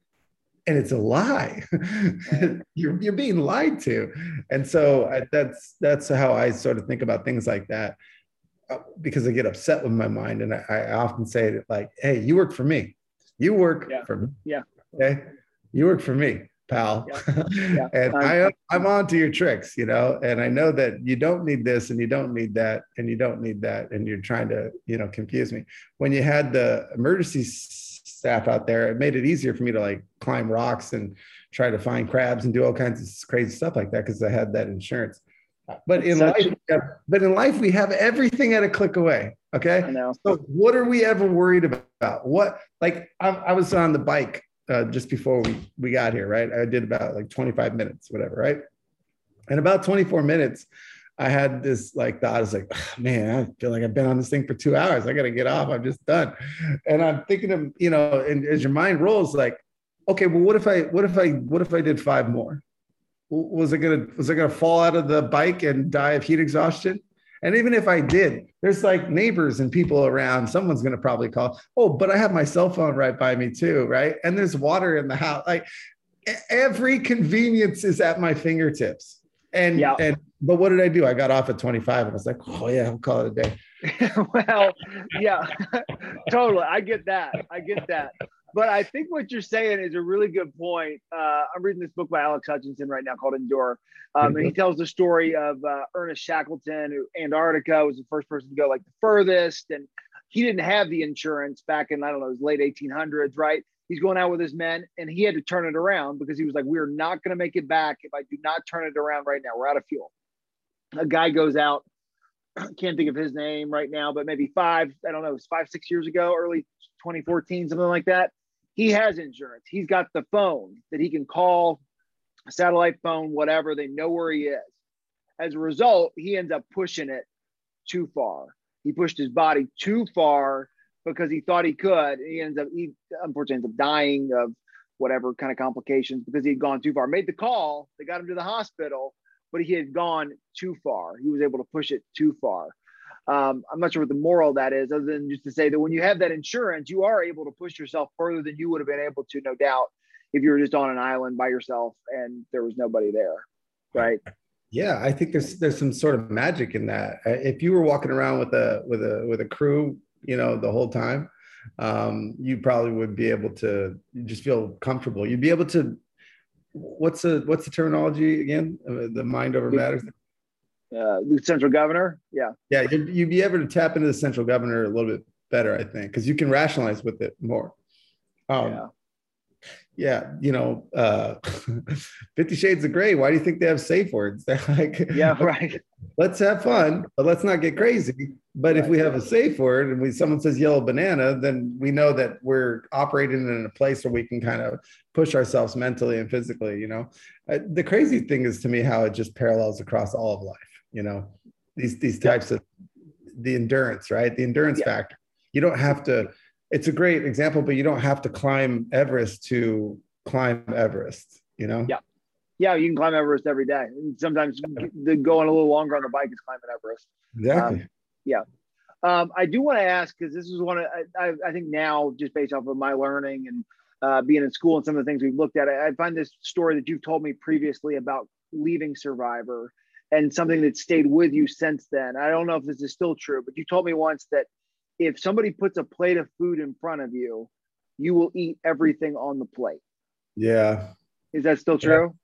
and it's a lie. Right. you're, you're being lied to. And so I, that's, that's how I sort of think about things like that, because I get upset with my mind. And I, I often say that, like, hey, you work for me. You work yeah. for me. Yeah. Okay. You work for me, pal. Yeah. Yeah. And I, I'm on to your tricks, you know, and I know that you don't need this and you don't need that and you don't need that. And you're trying to, you know, confuse me. When you had the emergency staff out there, it made it easier for me to like climb rocks and try to find crabs and do all kinds of crazy stuff like that, because I had that insurance. But in Such- life, but in life, we have everything at a click away. Okay. I know. So what are we ever worried about? What, like I, I was on the bike Uh, just before we, we got here, right? I did about like twenty-five minutes, whatever, right? And about twenty-four minutes, I had this, like, thought, I was like, oh, man, I feel like I've been on this thing for two hours. I got to get off. I'm just done. And I'm thinking of, you know, and as your mind rolls, like, okay, well, what if I, what if I, what if I did five more? Was I going to, was I going to fall out of the bike and die of heat exhaustion? And even if I did, there's like neighbors and people around. Someone's going to probably call. Oh, but I have my cell phone right by me too, right? And there's water in the house. Like every convenience is at my fingertips. And yeah. and but what did I do? I got off at twenty-five and I was like, oh yeah, I'll call it a day. Well, yeah, totally. I get that. I get that. But I think what you're saying is a really good point. Uh, I'm reading this book by Alex Hutchinson right now called Endure. Um, and he tells the story of uh, Ernest Shackleton, who Antarctica was the first person to go like the furthest. And he didn't have the insurance back in, I don't know, his late eighteen hundreds, right? He's going out with his men and he had to turn it around because he was like, we're not going to make it back if I do not turn it around right now. We're out of fuel. A guy goes out, can't think of his name right now, but maybe five, I don't know, it was five, six years ago, early twenty fourteen, something like that. He has insurance. He's got the phone that he can call, a satellite phone, whatever. They know where he is. As a result, he ends up pushing it too far. He pushed his body too far because he thought he could. He ends up, he unfortunately ends up dying of whatever kind of complications because he had gone too far. Made the call. They got him to the hospital, but he had gone too far. He was able to push it too far. Um, I'm not sure what the moral of that is, other than just to say that when you have that insurance, you are able to push yourself further than you would have been able to, no doubt, if you were just on an island by yourself and there was nobody there, right? Yeah, I think there's there's some sort of magic in that. If you were walking around with a with a with a crew, you know, the whole time, um, you probably would be able to just feel comfortable. You'd be able to. What's the what's the terminology again? The mind over matter. Uh, the central governor. Yeah. Yeah. You'd, you'd be able to tap into the central governor a little bit better, I think, because you can rationalize with it more. Um, yeah. Yeah. You know, uh, Fifty Shades of Grey. Why do you think they have safe words? They're like, yeah, right. Let's have fun, but let's not get crazy. But right. if we have a safe word and we, someone says yellow banana, then we know that we're operating in a place where we can kind of push ourselves mentally and physically, you know. Uh, the crazy thing is to me how it just parallels across all of life. You know, these, these types yeah. of the endurance, right? The endurance yeah. factor. You don't have to, it's a great example, but you don't have to climb Everest to climb Everest. you know? Yeah. Yeah, you can climb Everest every day. And sometimes the going a little longer on the bike is climbing Everest. Exactly. Um, yeah. Um, I do want to ask, because this is one of, I, I think now, just based off of my learning and uh, being in school and some of the things we've looked at, I, I find this story that you've told me previously about leaving Survivor and something that stayed with you since then. I don't know if this is still true, but you told me once that if somebody puts a plate of food in front of you, you will eat everything on the plate. Yeah. Is that still true?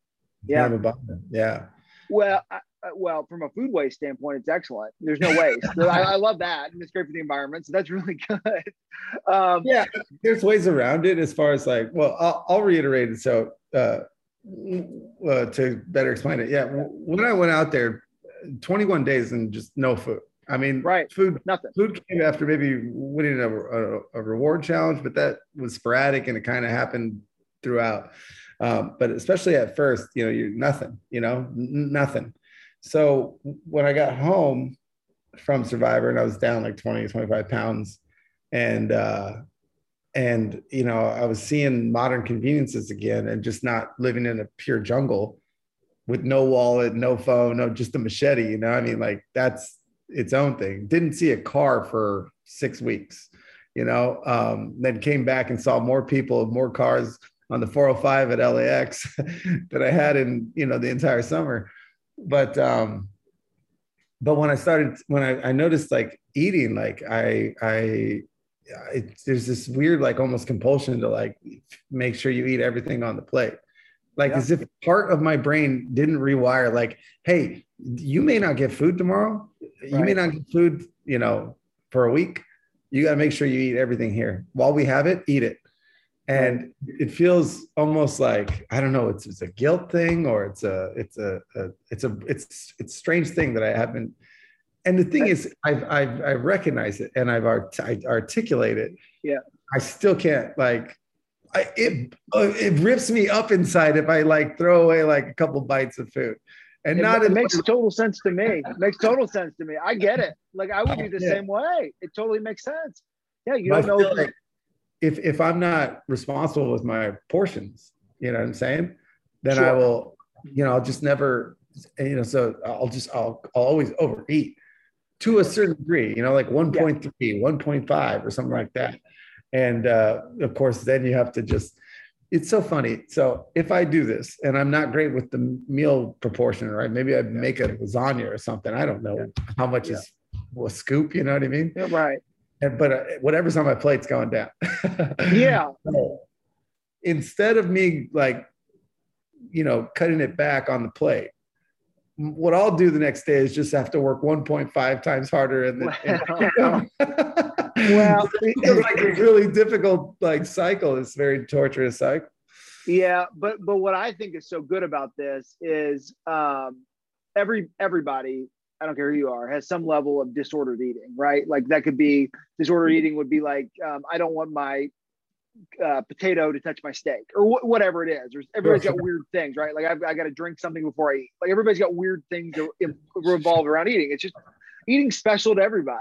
Yeah. Yeah. yeah. Well, I, well, from a food waste standpoint, it's excellent. There's no waste. So I, I love that. And it's great for the environment. So that's really good. Um, yeah. There's ways around it as far as like, well, I'll, I'll reiterate it. So uh, uh, to better explain it. Yeah. When I went out there, twenty-one days and just no food. I mean, right. food, Nothing. food came after maybe winning a, a, a reward challenge, but that was sporadic and it kind of happened throughout. Um, but especially at first, you know, you're nothing, you know, n- nothing. So when I got home from Survivor and I was down like twenty, twenty-five pounds and, uh, and, you know, I was seeing modern conveniences again and just not living in a pure jungle with no wallet, no phone, no, just a machete, you know, I mean, like that's its own thing. Didn't see a car for six weeks, you know, um, then came back and saw more people, more cars on the four oh five at L A X that I had in, you know, the entire summer. But, um, but when I started, when I, I noticed like eating, like I, I, it, there's this weird, like almost compulsion to like, make sure you eat everything on the plate. Like yeah. as if part of my brain didn't rewire, like, hey, you may not get food tomorrow. Right. You may not get food, you know, for a week. You got to make sure you eat everything here while we have it, eat it. And it feels almost like, I don't know, it's, it's a guilt thing or it's a, it's a, a it's a, it's, it's a strange thing that I haven't. And the thing is, I've, I've, I recognize it and I've art, I articulate it. Yeah. I still can't like, I, it, it rips me up inside if I like throw away like a couple bites of food. And it, not it makes total sense to me. It makes total sense to me. I get it. Like I would be the yeah. same way. It totally makes sense. Yeah. You don't know. Like, If if I'm not responsible with my portions, you know what I'm saying, then sure. I will, you know, I'll just never, you know, so I'll just, I'll, I'll always overeat to a certain degree, you know, like one point three, yeah. one point five or something like that. And uh, of course, then you have to just, it's so funny. So if I do this and I'm not great with the meal proportion, right? Maybe I make a lasagna or something. I don't know yeah. how much yeah. is a scoop, you know what I mean? Yeah, right. But whatever's on my plate's going down. yeah. So instead of me like, you know, cutting it back on the plate, what I'll do the next day is just have to work one point five times harder. And well, well it's like a really difficult like cycle. It's a very torturous cycle. Yeah, but but what I think is so good about this is um, every everybody. I don't care who you are, has some level of disordered eating, right? Like that could be, disordered eating would be like, um, I don't want my uh, potato to touch my steak or wh- whatever it is. There's, everybody's got weird things, right? Like I've, I got to drink something before I eat. Like everybody's got weird things that revolve around eating. It's just eating special to everybody.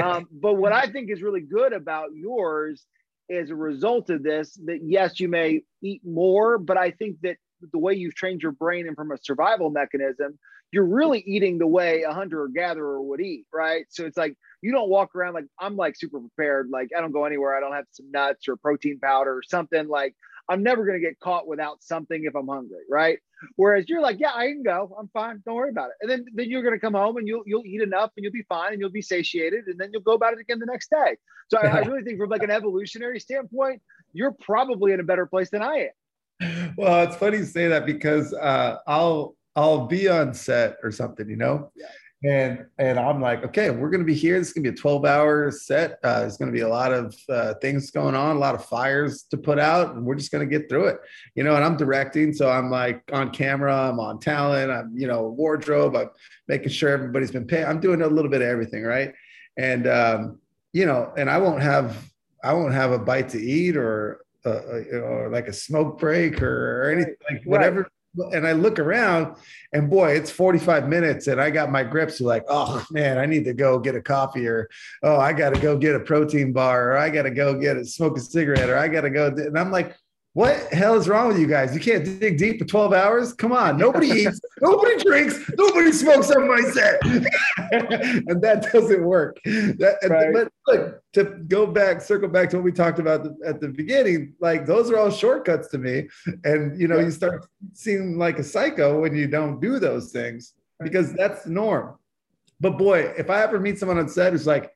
Um, but what I think is really good about yours is a result of this, that yes, you may eat more, but I think that the way you've trained your brain and from a survival mechanism, you're really eating the way a hunter or gatherer would eat, right? So it's like, you don't walk around like, I'm like super prepared. Like I don't go anywhere. I don't have some nuts or protein powder or something. Like I'm never going to get caught without something if I'm hungry, right? Whereas you're like, yeah, I can go. I'm fine. Don't worry about it. And then, then you're going to come home and you'll, you'll eat enough and you'll be fine and you'll be satiated. And then you'll go about it again the next day. So I, I really think from like an evolutionary standpoint, you're probably in a better place than I am. Well, it's funny you say that because uh, I'll I'll be on set or something, you know, and and I'm like, okay, we're going to be here. This is going to be a twelve hour set. Uh, there's going to be a lot of uh, things going on, a lot of fires to put out, and we're just going to get through it, you know, and I'm directing. So I'm like on camera, I'm on talent, I'm, you know, wardrobe, I'm making sure everybody's been paid. I'm doing a little bit of everything, right? And, um, you know, and I won't have I won't have a bite to eat or Uh, or like a smoke break or, or anything, like whatever. Right. And I look around and boy, it's forty-five minutes and I got my grips like, oh man, I need to go get a coffee or, oh, I got to go get a protein bar or I got to go get a, smoke a cigarette or I got to go. And I'm like, What the hell is wrong with you guys? You can't dig deep for twelve hours? Come on. Nobody eats. Nobody drinks. Nobody smokes on my set. And that doesn't work. That, right. But look, to go back, circle back to what we talked about the, at the beginning, like those are all shortcuts to me. And, you know, yeah. you start seeming like a psycho when you don't do those things because that's the norm. But, boy, if I ever meet someone on set who's like,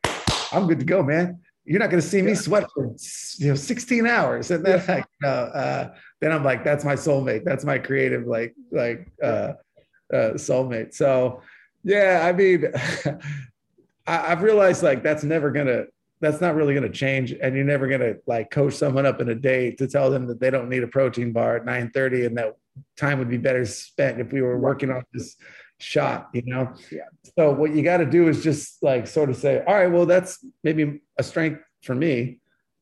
I'm good to go, man. You're not going to see me yeah. sweat for you know sixteen hours, and then like uh, uh, then I'm like, that's my soulmate, that's my creative like like uh, uh, soulmate. So yeah, I mean, I, I've realized like that's never gonna, that's not really gonna change, and you're never gonna like coach someone up in a day to tell them that they don't need a protein bar at nine thirty, and that time would be better spent if we were working on this shot, you know? Yeah. So what you got to do is just like sort of say, all right, well, that's maybe a strength for me.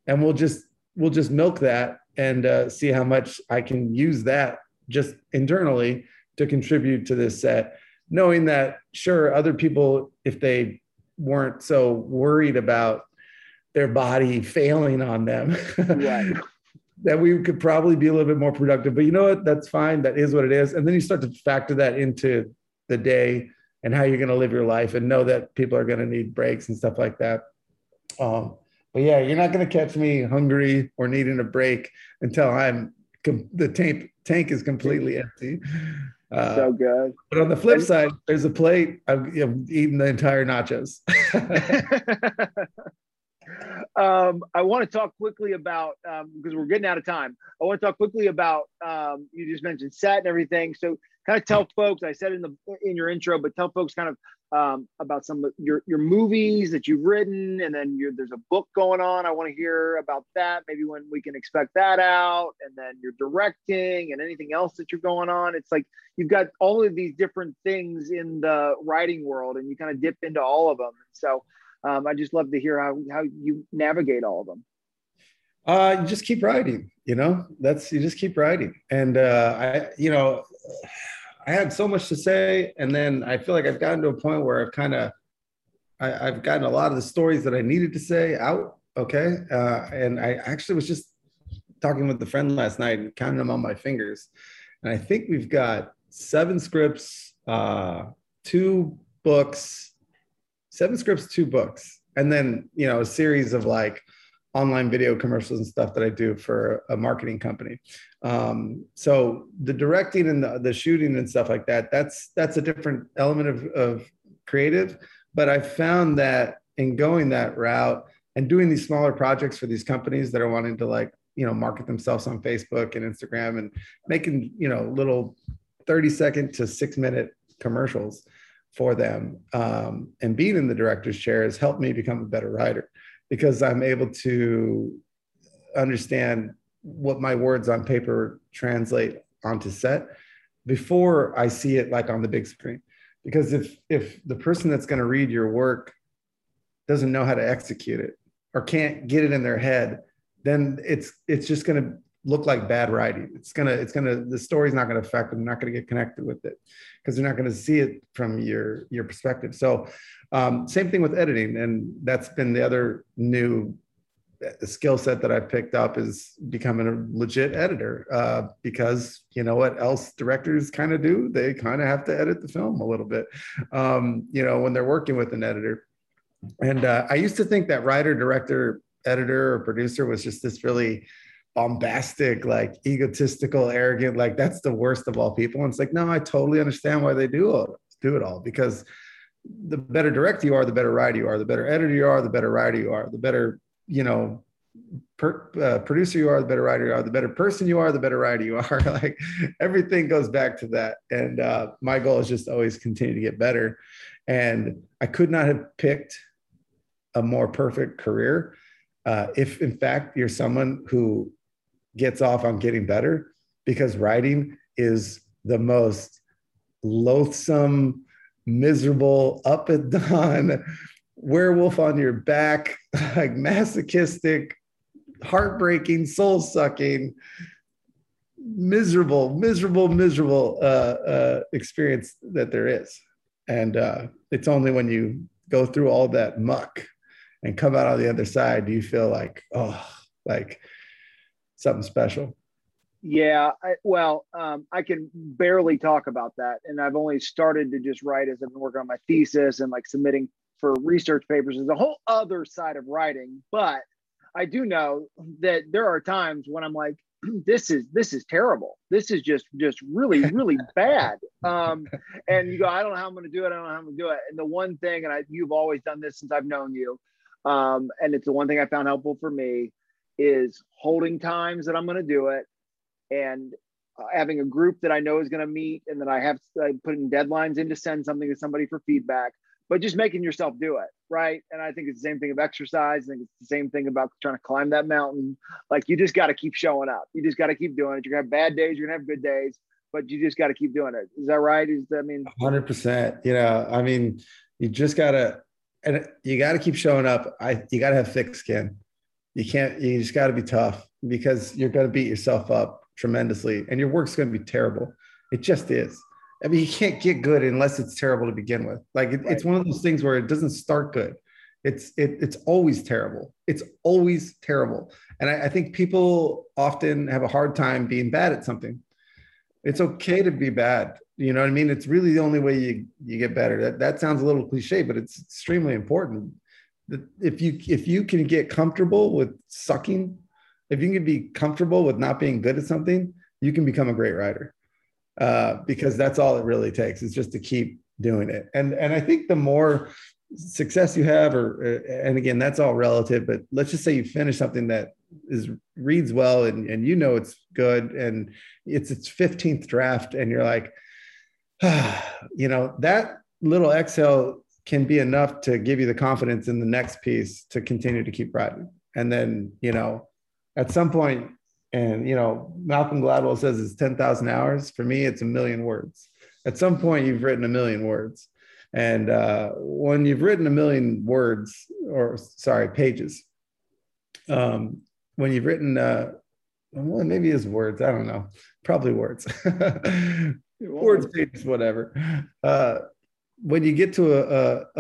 And we'll just, we'll just milk that and uh, see how much I can use that just internally to contribute to this set, knowing that sure, other people, if they weren't so worried about their body failing on them, right. that we could probably be a little bit more productive, but you know what, that's fine. That is what it is. And then you start to factor that into the day and how you're going to live your life, and know that people are going to need breaks and stuff like that. Um, but yeah, you're not going to catch me hungry or needing a break until I'm com- the tank tank is completely empty. Uh, so good. But on the flip side, there's a plate. I've, I've eaten the entire nachos. um, I want to talk quickly about, um, because we're getting out of time. I want to talk quickly about, um, you just mentioned set and everything. So kind of tell folks, I said in the in your intro, but tell folks kind of um, about some of your, your movies that you've written, and then your, there's a book going on. I want to hear about that, maybe when we can expect that out, and then you're directing and anything else that you're going on. It's like you've got all of these different things in the writing world, and you kind of dip into all of them. So um, I just love to hear how, how you navigate all of them. Uh, you just keep writing, you know, that's, you just keep writing. And, uh, I, you know, I had so much to say. And then I feel like I've gotten to a point where I've kind of, I've gotten a lot of the stories that I needed to say out. Okay. Uh, and I actually was just talking with a friend last night and counting them on my fingers. And I think we've got seven scripts, uh, two books, seven scripts, two books. And then, you know, a series of like online video commercials and stuff that I do for a marketing company. Um, so the directing and the, the shooting and stuff like that, that's that's a different element of, of creative. But I found that in going that route and doing these smaller projects for these companies that are wanting to like, you know, market themselves on Facebook and Instagram and making, you know, little thirty second to six minute commercials for them, um, and being in the director's chair has helped me become a better writer, because I'm able to understand what my words on paper translate onto set before I see it like on the big screen. Because if if the person that's going to read your work doesn't know how to execute it or can't get it in their head, then it's it's just going to look like bad writing. It's gonna it's gonna the story's not gonna affect them. They're not gonna get connected with it because they're not gonna see it from your your perspective. So um, same thing with editing, and that's been the other new skill set that I picked up, is becoming a legit editor. Uh, because you know what else directors kind of do? They kind of have to edit the film a little bit. Um, you know when they're working with an editor, and uh, I used to think that writer, director, editor, or producer was just this really bombastic, like egotistical, arrogant, like that's the worst of all people. And it's like, no, I totally understand why they do all, do it all, because the better director you are, the better writer you are, the better editor you are, the better writer you are, the better, you know, per, uh, producer you are, the better writer you are, the better person you are, the better writer you are. Like everything goes back to that. And uh, my goal is just always continue to get better. And I could not have picked a more perfect career uh, if in fact you're someone who gets off on getting better, because writing is the most loathsome, miserable, up at dawn, werewolf on your back, like masochistic, heartbreaking, soul-sucking, miserable, miserable, miserable uh, uh, experience that there is. And uh, it's only when you go through all that muck and come out on the other side do you feel like, oh, like, something special. Yeah, I, well, um, I can barely talk about that. And I've only started to just write as I've been working on my thesis and like submitting for research papers. There's a whole other side of writing. But I do know that there are times when I'm like, this is this is terrible. This is just just really, really bad. Um, and you go, I don't know how I'm going to do it. I don't know how I'm going to do it. And the one thing, and I, you've always done this since I've known you, um, and it's the one thing I found helpful for me, is holding times that I'm going to do it. And uh, having a group that I know is going to meet, and that I have uh, putting deadlines in to send something to somebody for feedback, but just making yourself do it, right? And I think it's the same thing of exercise. I think it's the same thing about trying to climb that mountain. Like, you just got to keep showing up. You just got to keep doing it. You're going to have bad days. You're going to have good days, but you just got to keep doing it. Is that right? Is that, I mean, one hundred percent. You know, I mean, you just got to, and you got to keep showing up. I, you got to have thick skin. You can't, you just got to be tough, because you're going to beat yourself up tremendously, and your work's going to be terrible. It just is. I mean, you can't get good unless it's terrible to begin with. Like it, right. It's one of those things where it doesn't start good. It's it, it's always terrible. It's always terrible. And I, I think people often have a hard time being bad at something. It's okay to be bad. You know what I mean? It's really the only way you you get better. That that sounds a little cliche, but it's extremely important. If you if you can get comfortable with sucking. If you can be comfortable with not being good at something, you can become a great writer, uh, because that's all it really takes. It's just to keep doing it. And, and I think the more success you have, or, and again, that's all relative, but let's just say you finish something that is reads well, and, and you know, it's good, and it's its fifteenth draft. And you're like, ah, you know, that little exhale can be enough to give you the confidence in the next piece to continue to keep writing. And then, you know, at some point, and, you know, Malcolm Gladwell says it's ten thousand hours. For me, it's a million words. At some point, you've written a million words. And uh, when you've written a million words, or sorry, pages, um, when you've written, uh, well, maybe it's words, I don't know, probably words, words, pages, whatever. Uh, when you get to a,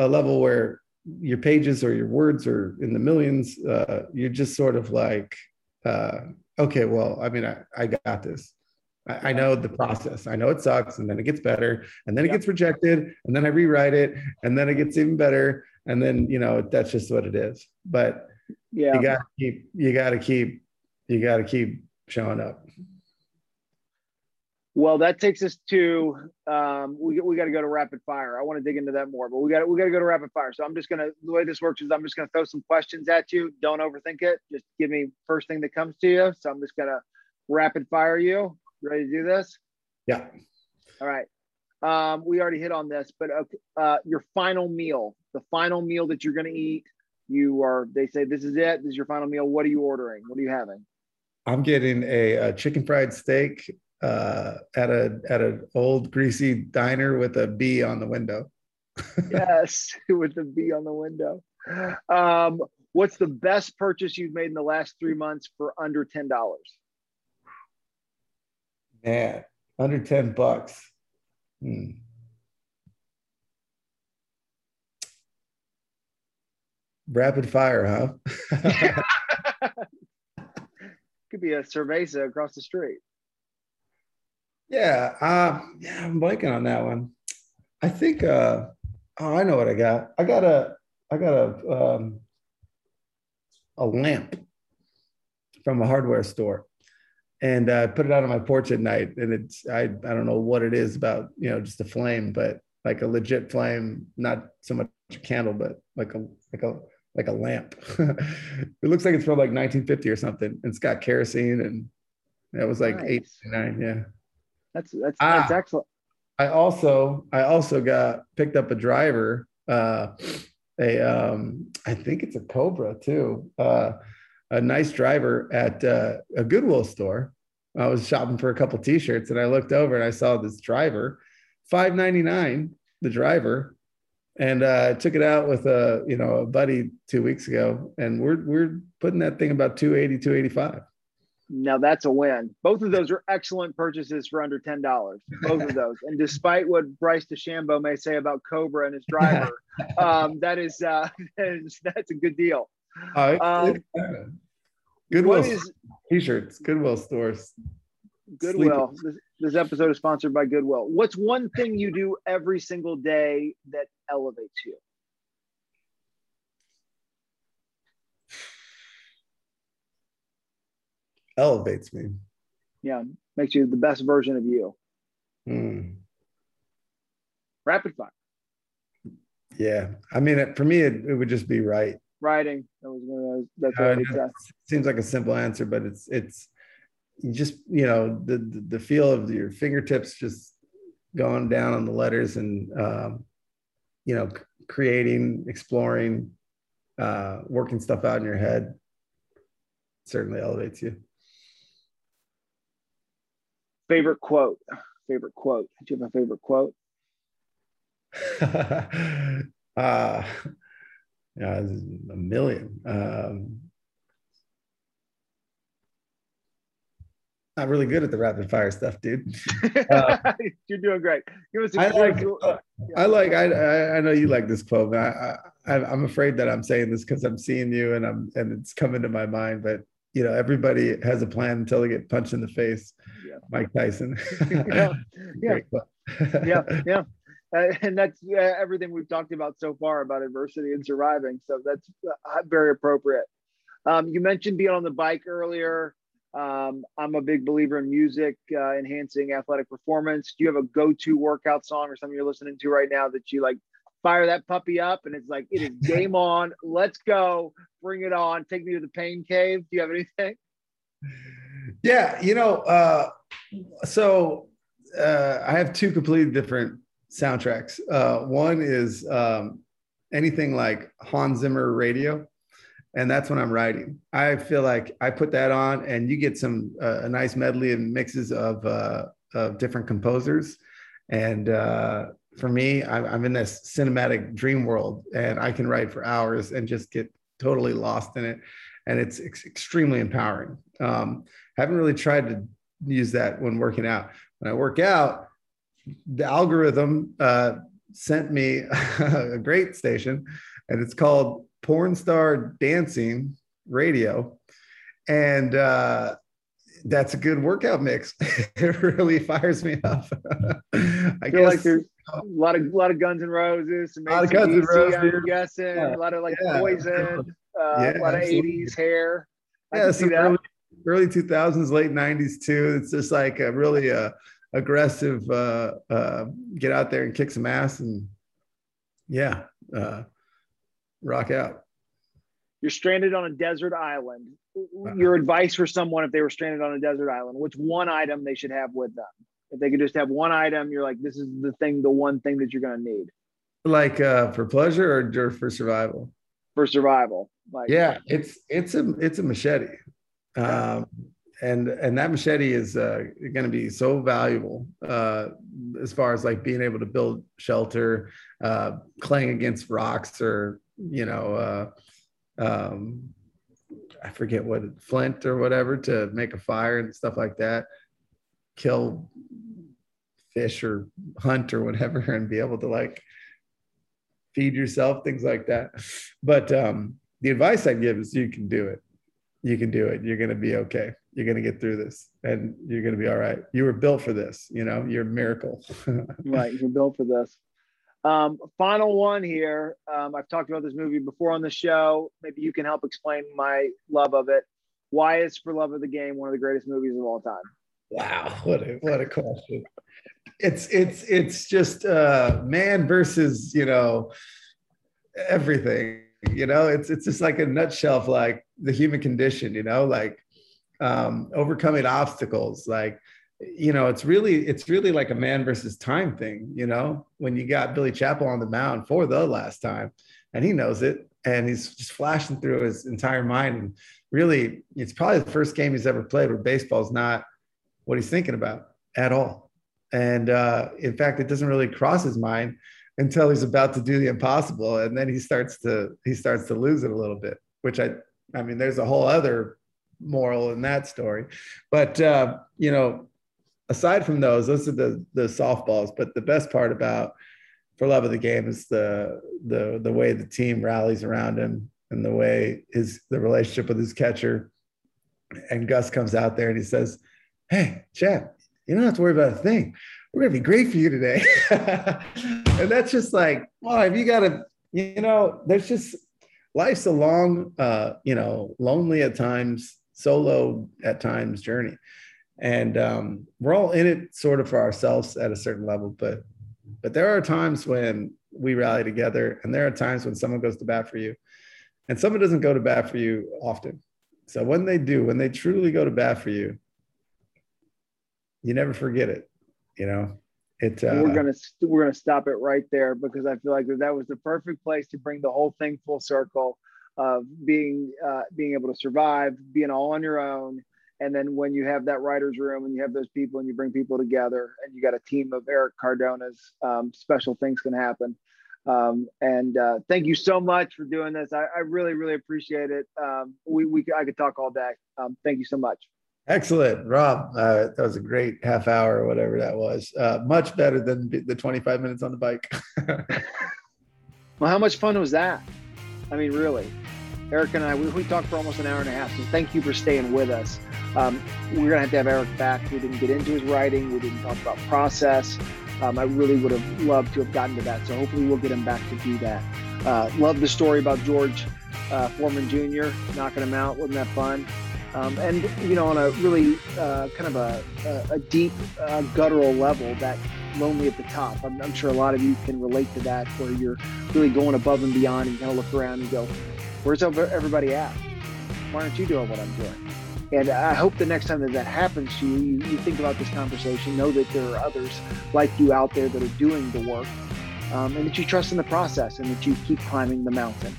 a, a level where your pages or your words are in the millions, uh, you're just sort of like, Uh, okay, well, I mean, I, I got this. I, I know the process. I know it sucks, and then it gets better, and then it yeah. gets rejected, and then I rewrite it, and then it gets even better, and then, you know, that's just what it is. But yeah, you gotta keep, you gotta keep, you gotta keep showing up. Well, that takes us to um, we we got to go to rapid fire. I want to dig into that more, but we got we got to go to rapid fire. So I'm just gonna the way this works is I'm just gonna throw some questions at you. Don't overthink it. Just give me first thing that comes to you. So I'm just gonna rapid fire you. You ready to do this? Yeah. All right. Um, we already hit on this, but uh, your final meal, the final meal that you're gonna eat. You are. They say this is it. This is your final meal. What are you ordering? What are you having? I'm getting a, a chicken fried steak. Uh, at a at an old greasy diner with a B on the window. Yes, with a B on the window. Um, what's the best purchase you've made in the last three months for under ten dollars? Man, under ten bucks. Hmm. Rapid fire, huh? Could be a cerveza across the street. Yeah, uh, yeah, I'm blanking on that one. I think. Uh, oh, I know what I got. I got a, I got a, um, a lamp from a hardware store, and I uh, put it out on my porch at night. And it's, I, I don't know what it is about, you know, just a flame, but like a legit flame, not so much a candle, but like a, like a, like a lamp. It looks like it's from like nineteen fifty or something. It's got kerosene, and that was like nice. eight ninety-nine. Yeah. That's that's, ah, that's excellent. I also I also got picked up a driver, uh, a um, I think it's a Cobra too, uh, a nice driver at uh, a Goodwill store. I was shopping for a couple T-shirts, and I looked over and I saw this driver, five ninety-nine, the driver, and uh, I took it out with a you know a buddy two weeks ago, and we're we're putting that thing about two eighty, two eighty-five. Now that's a win. Both of those are excellent purchases for under ten dollars. Both of those. And despite what Bryce DeChambeau may say about Cobra and his driver, um, that is, uh, that is that's a good deal. Uh, um, Goodwill is, T-shirts, Goodwill stores. Goodwill. This, this episode is sponsored by Goodwill. What's one thing you do every single day that elevates you? Elevates me. Yeah, makes you the best version of you. Mm. Rapid fire. Yeah, I mean, for me, it, it would just be write. Writing. That was one of those. That's what it says. Seems like a simple answer, but it's it's just, you know, the the feel of your fingertips just going down on the letters and um, you know, creating, exploring, uh, working stuff out in your head certainly elevates you. Favorite quote. Favorite quote. Do you have a favorite quote? uh yeah, a million. Um, not really good at the rapid fire stuff, dude. Uh, You're doing great. Give us a I like. Cool, uh, yeah. I like. I, I I know you like this quote, but I, I I'm afraid that I'm saying this because I'm seeing you and I'm and it's coming to my mind, but. You know, everybody has a plan until they get punched in the face. Yeah. Mike Tyson. yeah, yeah, yeah, yeah. Uh, and that's uh, everything we've talked about so far about adversity and surviving. So that's uh, very appropriate. Um, you mentioned being on the bike earlier. Um, I'm a big believer in music, uh, enhancing athletic performance. Do you have a go-to workout song or something you're listening to right now that you like? Fire that puppy up, and it's like, it is game on. Let's go. Bring it on. Take me to the pain cave. Do you have anything? Yeah, you know, uh, so uh, I have two completely different soundtracks. Uh, one is um, anything like Hans Zimmer radio, and that's when I'm riding. I feel like I put that on, and you get some uh, a nice medley and mixes of, uh, of different composers, and uh, for me, I'm, I'm in this cinematic dream world, and I can write for hours and just get totally lost in it. And it's, it's extremely empowering. Um, haven't really tried to use that when working out. When I work out, the algorithm uh, sent me a great station, and it's called Porn Star Dancing Radio. And uh, that's a good workout mix. It really fires me up. I feel guess. Like A lot of a lot of Guns N' Roses, a lot of Guns N' Roses, I'm guessing, yeah. a lot of like yeah. Poison, uh, yeah, a lot absolutely. of eighties hair. I yeah, some early, early two thousands, late nineties too. It's just like a really uh, aggressive uh, uh, get out there and kick some ass and yeah, uh, rock out. You're stranded on a desert island. Uh-huh. Your advice for someone if they were stranded on a desert island, what's one item they should have with them? If they could just have one item, you're like, this is the thing, the one thing that you're going to need. Like uh, for pleasure or, or for survival? For survival. Like, yeah, it's it's a it's a machete. Um, and and that machete is uh, going to be so valuable uh, as far as like being able to build shelter, uh, playing against rocks or, you know, uh, um, I forget what, flint or whatever to make a fire and stuff like that. Kill fish or hunt or whatever and be able to like feed yourself, things like that. But um, the advice I give is you can do it. You can do it. You're going to be okay. You're going to get through this and you're going to be all right. You were built for this. You know, you're a miracle. Right. You're built for this. Um, final one here. Um, I've talked about this movie before on the show. Maybe you can help explain my love of it. Why is For Love of the Game one of the greatest movies of all time? Wow, what a what a question! It's it's it's just uh, man versus you know everything. You know, it's it's just like a nutshell, of like the human condition. You know, like um, overcoming obstacles. Like you know, it's really it's really like a man versus time thing. You know, when you got Billy Chappell on the mound for the last time, and he knows it, and he's just flashing through his entire mind. And really, it's probably the first game he's ever played where baseball's not what he's thinking about at all. And uh, in fact, it doesn't really cross his mind until he's about to do the impossible. And then he starts to, he starts to lose it a little bit, which I, I mean, there's a whole other moral in that story, but uh, you know, aside from those, those are the, the softballs, but the best part about For Love of the Game is the, the, the way the team rallies around him and the way his, the relationship with his catcher. And Gus comes out there and he says, hey, Chad, you don't have to worry about a thing. We're going to be great for you today. And that's just like, well, if you got to, you know, there's just, life's a long, uh, you know, lonely at times, solo at times journey. And um, we're all in it sort of for ourselves at a certain level. But but there are times when we rally together, and there are times when someone goes to bat for you and someone doesn't go to bat for you often. So when they do, when they truly go to bat for you, you never forget it. You know, it, uh, we're going to, we're going to stop it right there, because I feel like that was the perfect place to bring the whole thing full circle of being, uh, being able to survive, being all on your own. And then when you have that writer's room and you have those people and you bring people together and you got a team of Eric Cardona's, um, special things can happen. Um, and uh, thank you so much for doing this. I, I really, really appreciate it. Um, we, we, I could talk all day. Um, thank you so much. Excellent, Rob. Uh, that was a great half hour or whatever that was. Uh, much better than the twenty-five minutes on the bike. Well, how much fun was that? I mean, really. Eric and I, we, we talked for almost an hour and a half, so thank you for staying with us. Um, we're going to have to have Eric back. We didn't get into his writing. We didn't talk about process. Um, I really would have loved to have gotten to that, so hopefully we'll get him back to do that. Uh, love the story about George uh, Foreman Junior knocking him out. Wasn't that fun? Um, and, you know, on a really uh, kind of a, a deep uh, guttural level, that lonely at the top. I'm, I'm sure a lot of you can relate to that, where you're really going above and beyond and kind of look around and go, where's everybody at? Why aren't you doing what I'm doing? And I hope the next time that that happens to you, you, you think about this conversation, know that there are others like you out there that are doing the work, um, and that you trust in the process and that you keep climbing the mountain.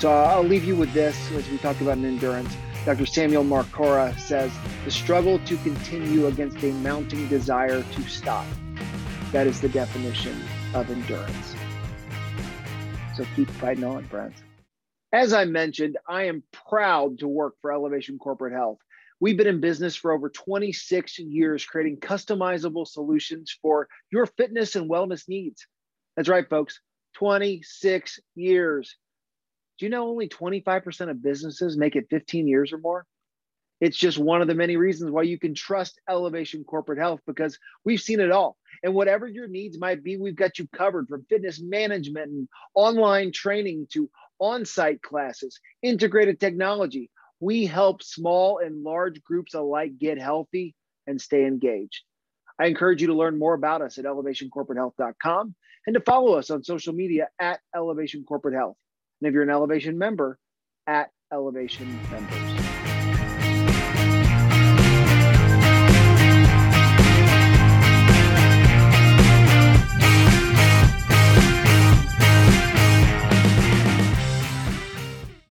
So I'll leave you with this as we talked about an endurance. Doctor Samuel Marcora says, the struggle to continue against a mounting desire to stop. That is the definition of endurance. So keep fighting on, friends. As I mentioned, I am proud to work for Elevation Corporate Health. We've been in business for over twenty-six years, creating customizable solutions for your fitness and wellness needs. That's right, folks, twenty-six years. Do you know only twenty-five percent of businesses make it fifteen years or more? It's just one of the many reasons why you can trust Elevation Corporate Health, because we've seen it all. And whatever your needs might be, we've got you covered, from fitness management and online training to on-site classes, integrated technology. We help small and large groups alike get healthy and stay engaged. I encourage you to learn more about us at elevation corporate health dot com and to follow us on social media at Elevation Corporate Health. And if you're an Elevation member, at Elevation Members.